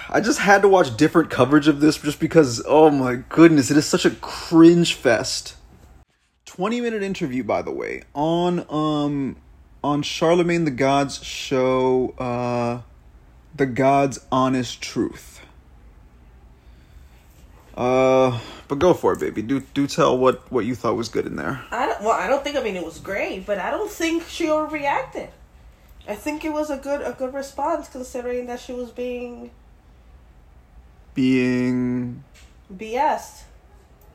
I just had to watch different coverage of this just because, oh my goodness, it is such a cringe fest. twenty-minute interview, by the way, on um on Charlemagne the God's show, uh, The God's Honest Truth. Uh, but go for it, baby. Do do tell what, what you thought was good in there. I don't, well, I don't think, I mean, it was great, but I don't think she overreacted. I think it was a good a good response, considering that she was being... Being... B S'd.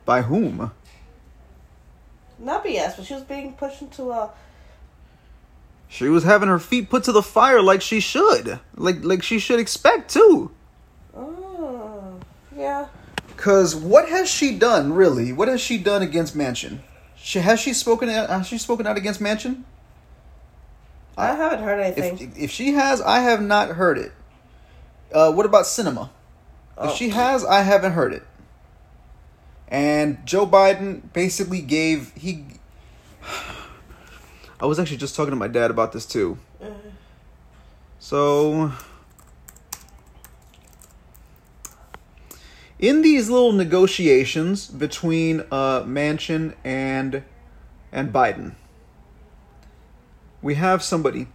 By whom? Not B S, but she was being pushed into a... She was having her feet put to the fire like she should. Like, like she should expect, too. Oh, yeah. Because what has she done, really? What has she done against Manchin? She, has, she spoken, has she spoken out against Manchin? I haven't heard anything. If, if she has, I have not heard it. Uh, what about Sinema? Oh. If she has, I haven't heard it. And Joe Biden basically gave... he. I was actually just talking to my dad about this too. Uh-huh. So... in these little negotiations between uh, Manchin and and Biden... we have somebody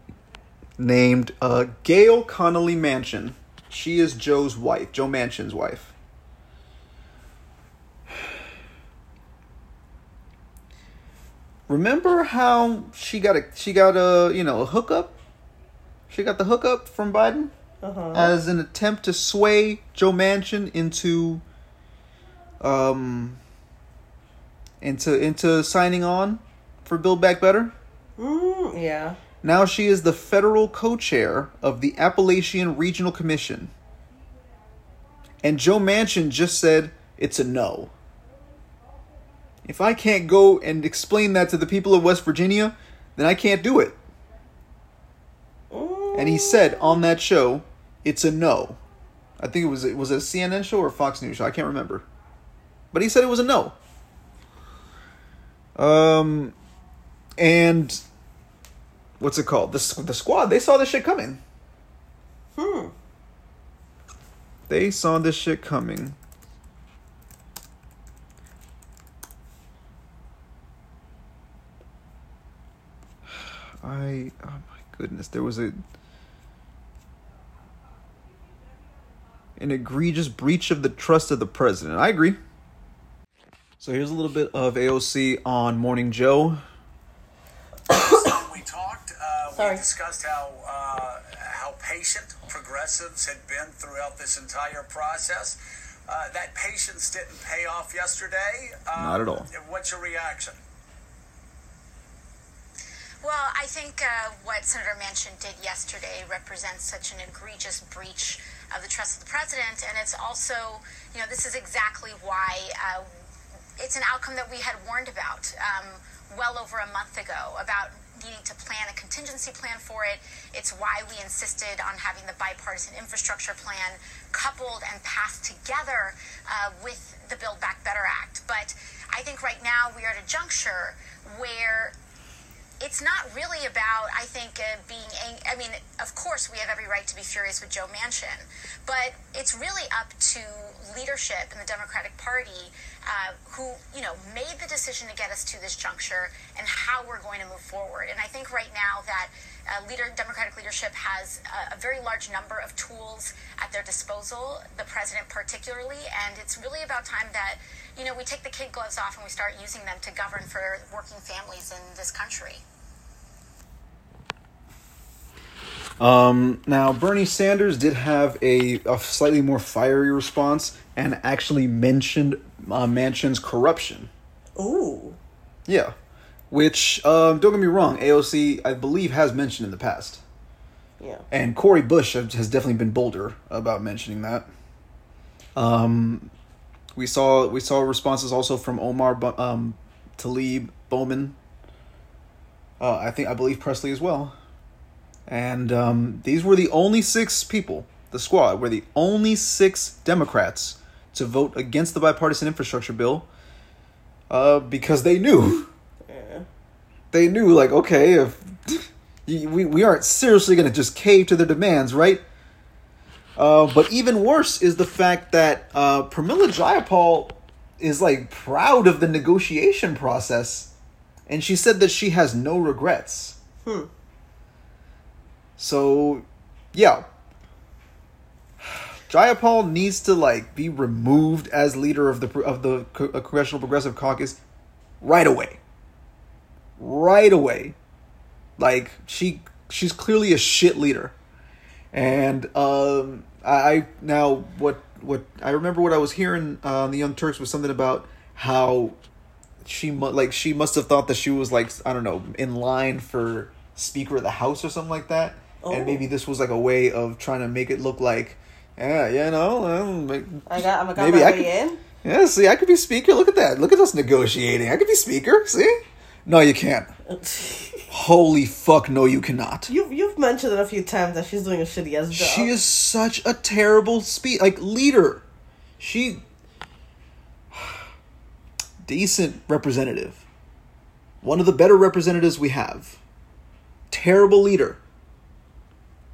named uh, Gail Connolly Manchin. She is Joe's wife, Joe Manchin's wife. Remember how she got a she got a you know a hookup? She got the hookup from Biden uh-huh. as an attempt to sway Joe Manchin into um into into signing on for Build Back Better. Mm, yeah. Now she is the federal co-chair of the Appalachian Regional Commission. And Joe Manchin just said, it's a no. If I can't go and explain that to the people of West Virginia, then I can't do it. Ooh. And he said on that show, it's a no. I think it was, it was a C N N show or a Fox News show. I can't remember. But he said it was a no. Um, and what's it called? The, the squad, they saw this shit coming. Hmm. They saw this shit coming. I, oh my goodness, there was a, an egregious breach of the trust of the president. I agree. So here's a little bit of A O C on Morning Joe. So we talked, uh, Sorry. we discussed how, uh, how patient progressives had been throughout this entire process. Uh, that patience didn't pay off yesterday. Um, Not at all. What's your reaction? Well, I think uh, what Senator Manchin did yesterday represents such an egregious breach of the trust of the president. And it's also, you know, this is exactly why uh, it's an outcome that we had warned about um, well over a month ago, about needing to plan a contingency plan for it. It's why we insisted on having the bipartisan infrastructure plan coupled and passed together uh, with the Build Back Better Act. But I think right now we are at a juncture where it's not really about, I think, uh, being ang- I mean, of course, we have every right to be furious with Joe Manchin, but it's really up to leadership in the Democratic Party uh, who, you know, made the decision to get us to this juncture and how we're going to move forward. And I think right now that uh, leader Democratic leadership has a, a very large number of tools at their disposal, the president particularly, and it's really about time that, you know, we take the kid gloves off and we start using them to govern for working families in this country. Um, now, Bernie Sanders did have a, a slightly more fiery response and actually mentioned uh, Manchin's corruption. Ooh. Yeah. Which, um, don't get me wrong, A O C, I believe, has mentioned in the past. Yeah. And Cori Bush has definitely been bolder about mentioning that. Um, we saw we saw responses also from Omar um, Tlaib Bowman. Uh, I think I believe Presley as well. And um, these were the only six people, the squad, were the only six Democrats to vote against the bipartisan infrastructure bill uh, because they knew. Yeah. They knew, like, okay, if we, we aren't seriously going to just cave to their demands, right? Uh, but even worse is the fact that uh, Pramila Jayapal is, like, proud of the negotiation process. And she said that she has no regrets. Hmm. So, yeah, Jayapal needs to, like, be removed as leader of the of the Congressional Progressive Caucus right away. Right away, like she she's clearly a shit leader, and um, I now what what I remember what I was hearing uh, on the Young Turks was something about how she mu- like she must have thought that she was, like, I don't know, in line for Speaker of the House or something like that. Oh. And maybe this was, like, a way of trying to make it look like, yeah, you know, um, I got, I'm maybe I could, in. Yeah, see, I could be speaker. Look at that. Look at us negotiating. I could be speaker. See? No, you can't. Holy fuck! No, you cannot. You've you've mentioned it a few times that she's doing a shitty ass job. She is such a terrible speak like leader. She decent representative, one of the better representatives we have. Terrible leader.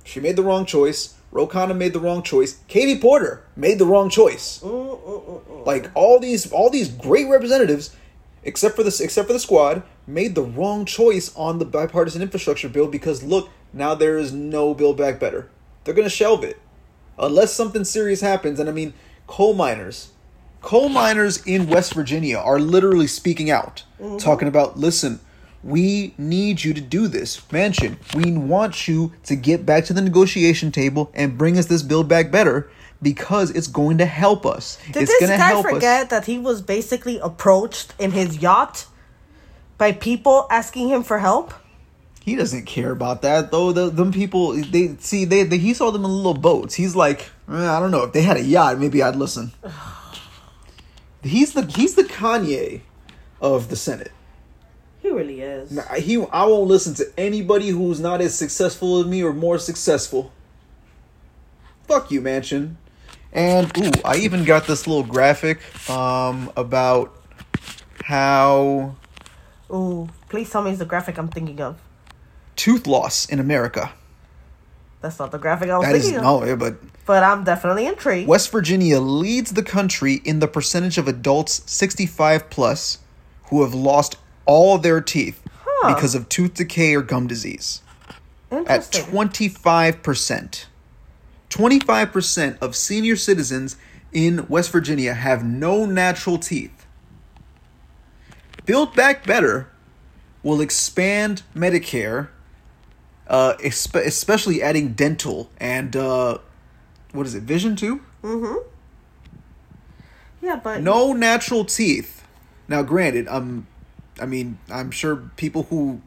She made the wrong choice. Ro Khanna made the wrong choice. Katie Porter made the wrong choice. Ooh, ooh, ooh, ooh. Like all these, all these great representatives, except for this, except for the squad, made the wrong choice on the bipartisan infrastructure bill. Because look, now there is no Build Back Better. They're gonna shelve it, unless something serious happens. And I mean, coal miners, coal miners in West Virginia are literally speaking out, mm-hmm. talking about, listen, we need you to do this, Manchin. We want you to get back to the negotiation table and bring us this Build Back Better because it's going to help us. Did it's this guy forget us. that he was basically approached in his yacht by people asking him for help? He doesn't care about that, though. The, them people, they see, they, they he saw them in little boats. He's like, I don't know. If they had a yacht, maybe I'd listen. He's the he's the Kanye of the Senate. He really is. Now, he I won't listen to anybody who's not as successful as me or more successful. Fuck you, Manchin. And ooh, I even got this little graphic um about how. Ooh, please tell me it's the graphic I'm thinking of. Tooth loss in America. That's not the graphic I was that thinking is, of. No, but but I'm definitely intrigued. West Virginia leads the country in the percentage of adults sixty-five plus who have lost all their teeth huh. because of tooth decay or gum disease. At twenty-five percent. twenty-five percent of senior citizens in West Virginia have no natural teeth. Build Back Better will expand Medicare, uh, espe- especially adding dental and, uh, what is it, vision too? Mm-hmm. Yeah, but... No natural teeth. Now, granted, um, I mean, I'm sure people who,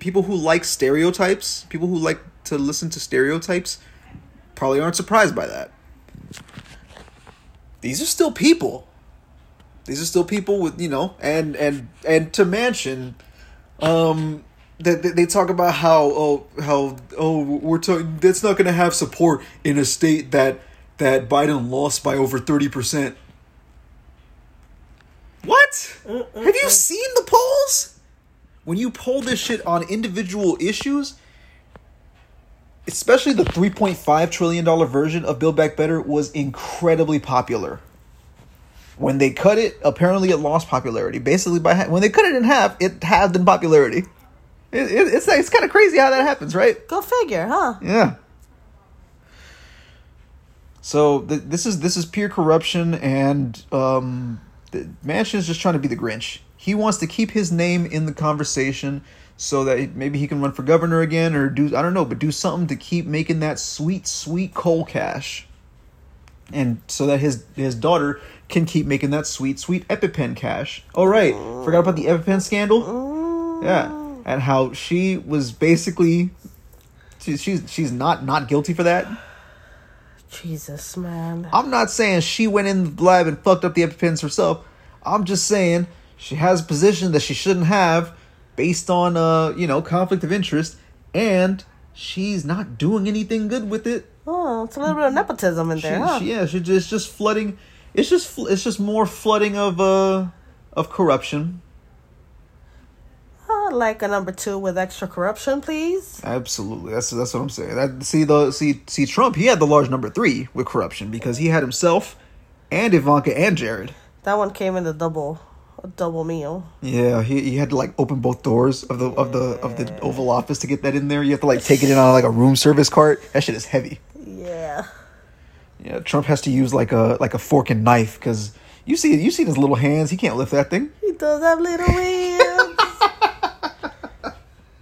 people who like stereotypes, people who like to listen to stereotypes probably aren't surprised by that. These are still people. These are still people with, you know, and, and, and to Manchin... Um, they, they talk about how, oh, how, oh, we're talking, that's not going to have support in a state that, that Biden lost by over thirty percent. What? Mm-mm-mm. Have you seen the polls? When you poll this shit on individual issues, especially the three point five trillion dollars version of Build Back Better was incredibly popular. When they cut it, apparently it lost popularity. Basically, by ha- when they cut it in half, it halved in popularity. It, it, it's it's kind of crazy how that happens, right? Go figure, huh? Yeah. So th- this is this is pure corruption, and um, Manchin is just trying to be the Grinch. He wants to keep his name in the conversation so that it, maybe he can run for governor again, or do I don't know, but do something to keep making that sweet, sweet coal cash, and so that his his daughter can keep making that sweet, sweet EpiPen cash. Oh, right. Forgot about the EpiPen scandal? Yeah. And how she was basically... She, she's she's not, not guilty for that. Jesus, man. I'm not saying she went in the lab and fucked up the EpiPens herself. I'm just saying she has a position that she shouldn't have based on, uh, you know, conflict of interest. And she's not doing anything good with it. Oh, it's a little bit of nepotism in she, there, huh? She, yeah, she's just, just flooding... It's just it's just more flooding of uh of corruption. Uh, like a number two with extra corruption, please. Absolutely, that's that's what I'm saying. That see the see see Trump, he had the large number three with corruption because he had himself, and Ivanka and Jared. That one came in a double, a double meal. Yeah, he he had to like open both doors of the of the of the Oval Office to get that in there. You have to like take it in on like a room service cart. That shit is heavy. Yeah. Yeah, Trump has to use like a like a fork and knife because you see you see his little hands. He can't lift that thing. He does have little hands.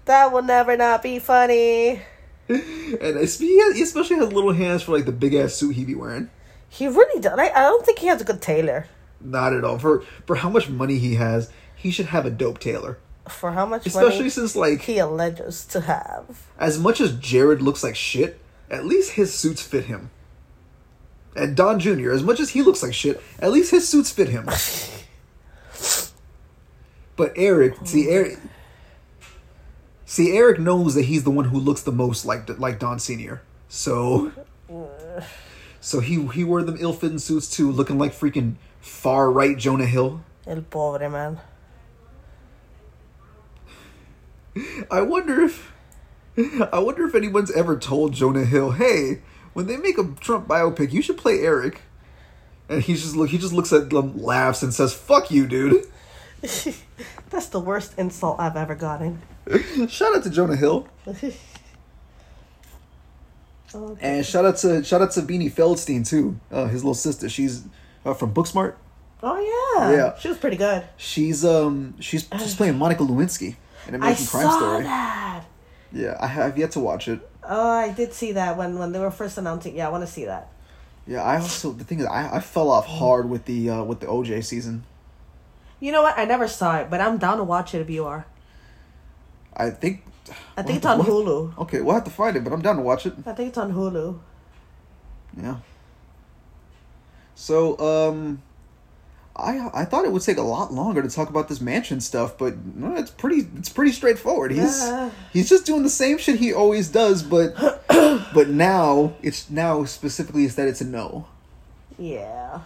That will never not be funny. And he especially has little hands for like the big ass suit he be wearing. He really does. I, I don't think he has a good tailor. Not at all. For for how much money he has, he should have a dope tailor. For how much especially money, especially since like he alleges to have. As much as Jared looks like shit, at least his suits fit him. And Don Junior, as much as he looks like shit, at least his suits fit him. But Eric, see Eric, see Eric knows that he's the one who looks the most like like Don Senior. So, so he he wore them ill-fitting suits too, looking like freaking far right Jonah Hill. El pobre man. I wonder if, I wonder if anyone's ever told Jonah Hill, hey. When they make a Trump biopic, you should play Eric. And he's just look. He just looks at them, laughs, and says, "Fuck you, dude." That's the worst insult I've ever gotten. Shout out to Jonah Hill. Okay. And shout out to shout out to Beanie Feldstein too. Uh, his little sister. She's uh, from Booksmart. Oh yeah. Yeah. She was pretty good. She's um she's she's playing Monica Lewinsky in American I Crime saw Story. That. Yeah, I have yet to watch it. Oh, I did see that when, when they were first announcing. Yeah, I want to see that. Yeah, I also... The thing is, I, I fell off hard with the uh, with the O J season. You know what? I never saw it, but I'm down to watch it if you are. I think... I think it's on Hulu. Okay, we'll have to find it, but I'm down to watch it. I think it's on Hulu. Yeah. So, um, I I thought it would take a lot longer to talk about this Manchin stuff, but no, it's pretty it's pretty straightforward. He's yeah. he's just doing the same shit he always does, but but now it's now specifically is that it's a no. Yeah.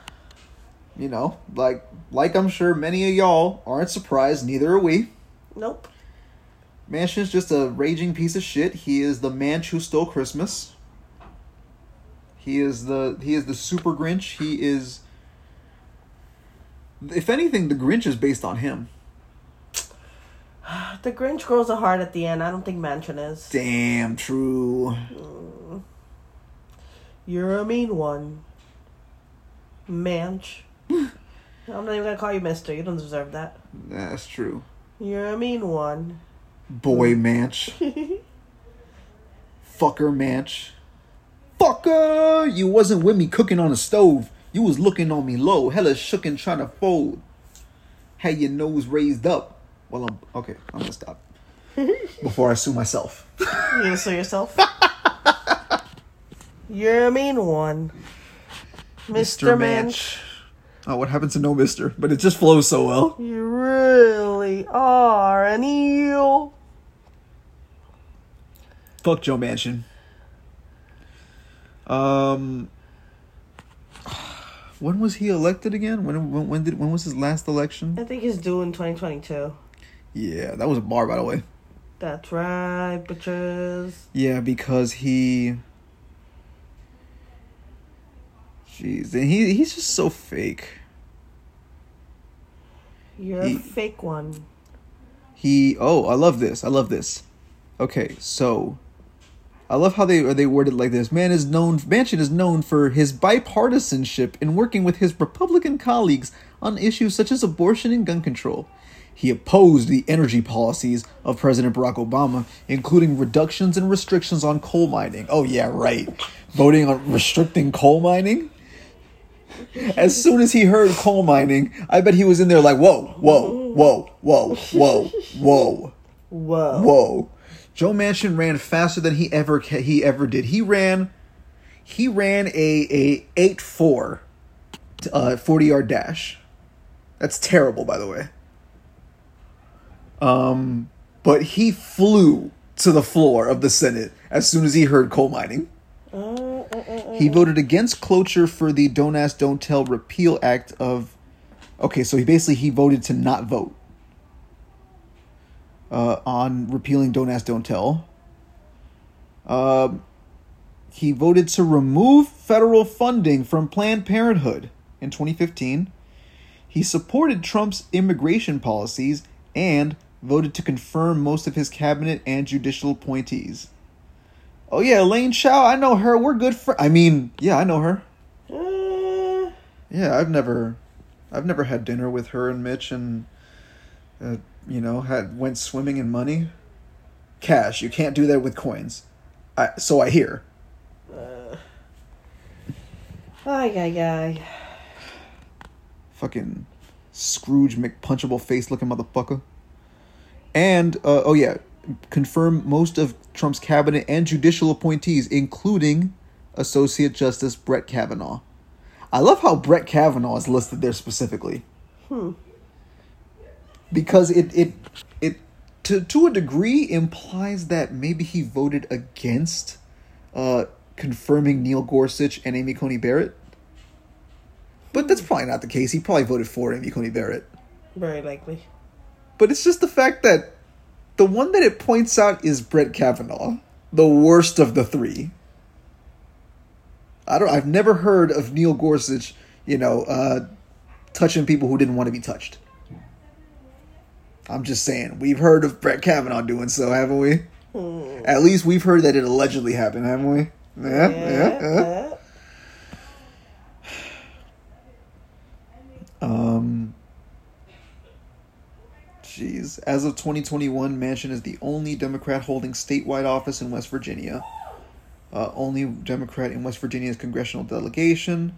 You know, like like I'm sure many of y'all aren't surprised. Neither are we. Nope. Manchin's just a raging piece of shit. He is the Manch who stole Christmas. He is the he is the super Grinch. He is. If anything, the Grinch is based on him. The Grinch grows a heart at the end. I don't think Manchin is. Damn, true. Mm. You're a mean one, Manch. I'm not even gonna call you Mister. You don't deserve that. That's true. You're a mean one, boy Manch. Fucker Manch. Fucker! You wasn't with me cooking on the stove. You was looking on me low, hella shook and trying to fold. Had your nose raised up. Well, I'm... Okay, I'm gonna stop. Before I sue myself. You're gonna sue yourself? You're a mean one. Mister Mister Manch. Oh, what happened to no mister? But it just flows so well. You really are an eel. Fuck Joe Manchin. Um... When was he elected again? When when when did when was his last election? I think he's due in twenty twenty-two. Yeah, that was a bar, by the way. That's right, bitches. Yeah, because he... Jeez, and he he's just so fake. You're he, a fake one. He... Oh, I love this. I love this. Okay, so... I love how they they worded like this. Man is known, Manchin is known for his bipartisanship in working with his Republican colleagues on issues such as abortion and gun control. He opposed the energy policies of President Barack Obama, including reductions and restrictions on coal mining. Oh, yeah, right. Voting on restricting coal mining? As soon as he heard coal mining, I bet he was in there like, whoa, whoa, whoa, whoa, whoa, whoa, whoa, whoa. Joe Manchin ran faster than he ever he ever did. He ran, he ran a a eight four, uh, forty yard dash. That's terrible, by the way. Um, but he flew to the floor of the Senate as soon as he heard coal mining. Uh, uh, uh, he voted against cloture for the Don't Ask, Don't Tell Repeal Act of. Okay, so he basically he voted to not vote. Uh, on repealing Don't Ask, Don't Tell. Uh, he voted to remove federal funding from Planned Parenthood in twenty fifteen. He supported Trump's immigration policies and voted to confirm most of his cabinet and judicial appointees. Oh, yeah, Elaine Chao, I know her. We're good friends. I mean, yeah, I know her. Uh, yeah, I've never, I've never had dinner with her and Mitch and... Uh, you know, had went swimming in money. Cash. You can't do that with coins. I, so I hear. Uh, ay, ay, ay. Fucking Scrooge McPunchable face looking motherfucker. And, uh, oh yeah, confirm most of Trump's cabinet and judicial appointees, including Associate Justice Brett Kavanaugh. I love how Brett Kavanaugh is listed there specifically. Hmm. Because it, it it to to a degree implies that maybe he voted against uh, confirming Neil Gorsuch and Amy Coney Barrett. But that's probably not the case. He probably voted for Amy Coney Barrett. Very likely. But it's just the fact that the one that it points out is Brett Kavanaugh, the worst of the three. I don't I've never heard of Neil Gorsuch, you know, uh, touching people who didn't want to be touched. I'm just saying, we've heard of Brett Kavanaugh doing so, haven't we? Mm. At least we've heard that it allegedly happened, haven't we? Yeah, yeah, yeah. yeah. Um, jeez. As of twenty twenty-one, Manchin is the only Democrat holding statewide office in West Virginia. Uh, only Democrat in West Virginia's congressional delegation.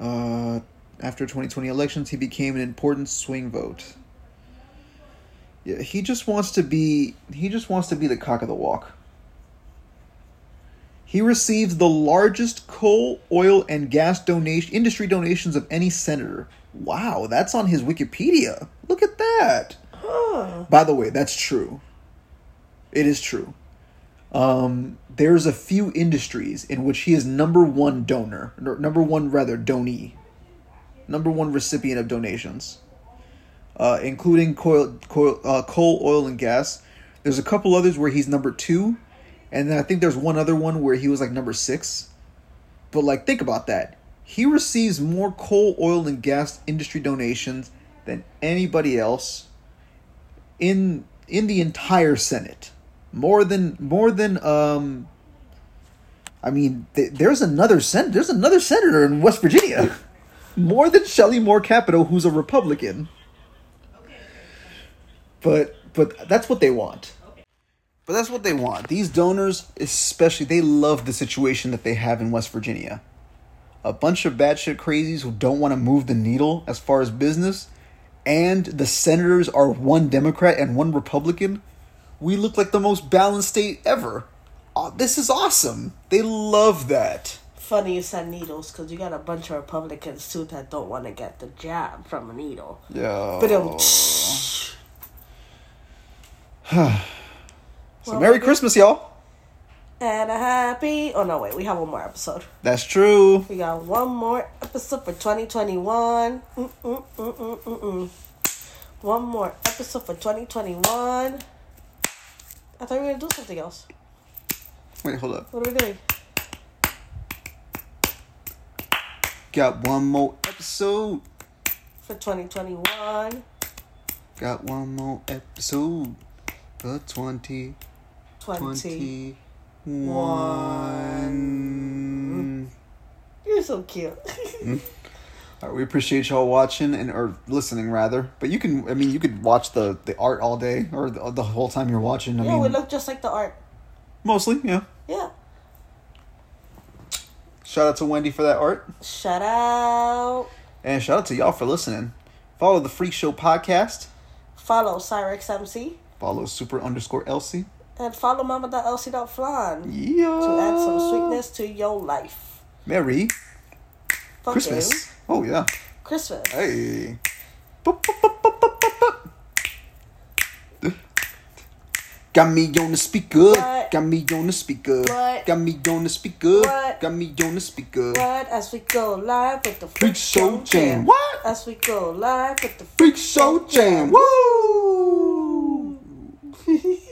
Uh, after twenty twenty elections, he became an important swing vote. Yeah, he just wants to be he just wants to be the cock of the walk. He received the largest coal, oil, and gas donation industry donations of any senator. Wow, that's on his Wikipedia. Look at that. Huh. By the way, that's true. It is true. Um, there's a few industries in which he is number one donor, number one rather donee, number one recipient of donations, uh, including coal, coal, uh, coal, oil, and gas. There's a couple others where he's number two. And then I think there's one other one where he was like number six. But like, think about that. He receives more coal, oil, and gas industry donations than anybody else in in the entire Senate. More than more than um. I mean, th- there's another sen- There's another senator in West Virginia, more than Shelley Moore Capito, who's a Republican. But but that's what they want. But that's what they want. These donors, especially, they love the situation that they have in West Virginia. A bunch of batshit crazies who don't want to move the needle as far as business, and the senators are one Democrat and one Republican. We look like the most balanced state ever. Oh, this is awesome. They love that. Funny you said needles, because you got a bunch of Republicans, too, that don't want to get the jab from a needle. Yeah. But it So well, Merry Christmas, y'all. And a happy... Oh, no, wait. We have one more episode. That's true. We got one more episode for twenty twenty-one. Mm, mm, mm, mm, mm, mm. One more episode for twenty twenty-one. I thought we were going to do something else. Wait, hold up. What are we doing? Got one more episode. For twenty twenty-one. Got one more episode. The twenty, twenty, twenty-one. You're so cute. Mm. All right, we appreciate y'all watching and or listening rather. But you can, I mean, you could watch the, the art all day or the, the whole time you're watching. I yeah, mean, we look just like the art. Mostly, yeah. Yeah. Shout out to Wendy for that art. Shout out. And shout out to y'all for listening. Follow the Freak Show podcast. Follow Cyrex M C. Follow super underscore Elsie. And follow mama dot elsie dot flan. Yeah. To add some sweetness to your life. Merry Fucking Christmas. Oh, yeah. Christmas. Hey. Boop, boop, boop, boop, boop, boop, boop. Got me on the speaker. What? Got me on the speaker. What? Got me on the speaker. What? Got me on the speaker. What? As we go live with the Freak, Freak Show Jam. Jam. What? As we go live with the Freak, Freak Show Jam. Jam. Woo! Hee hee.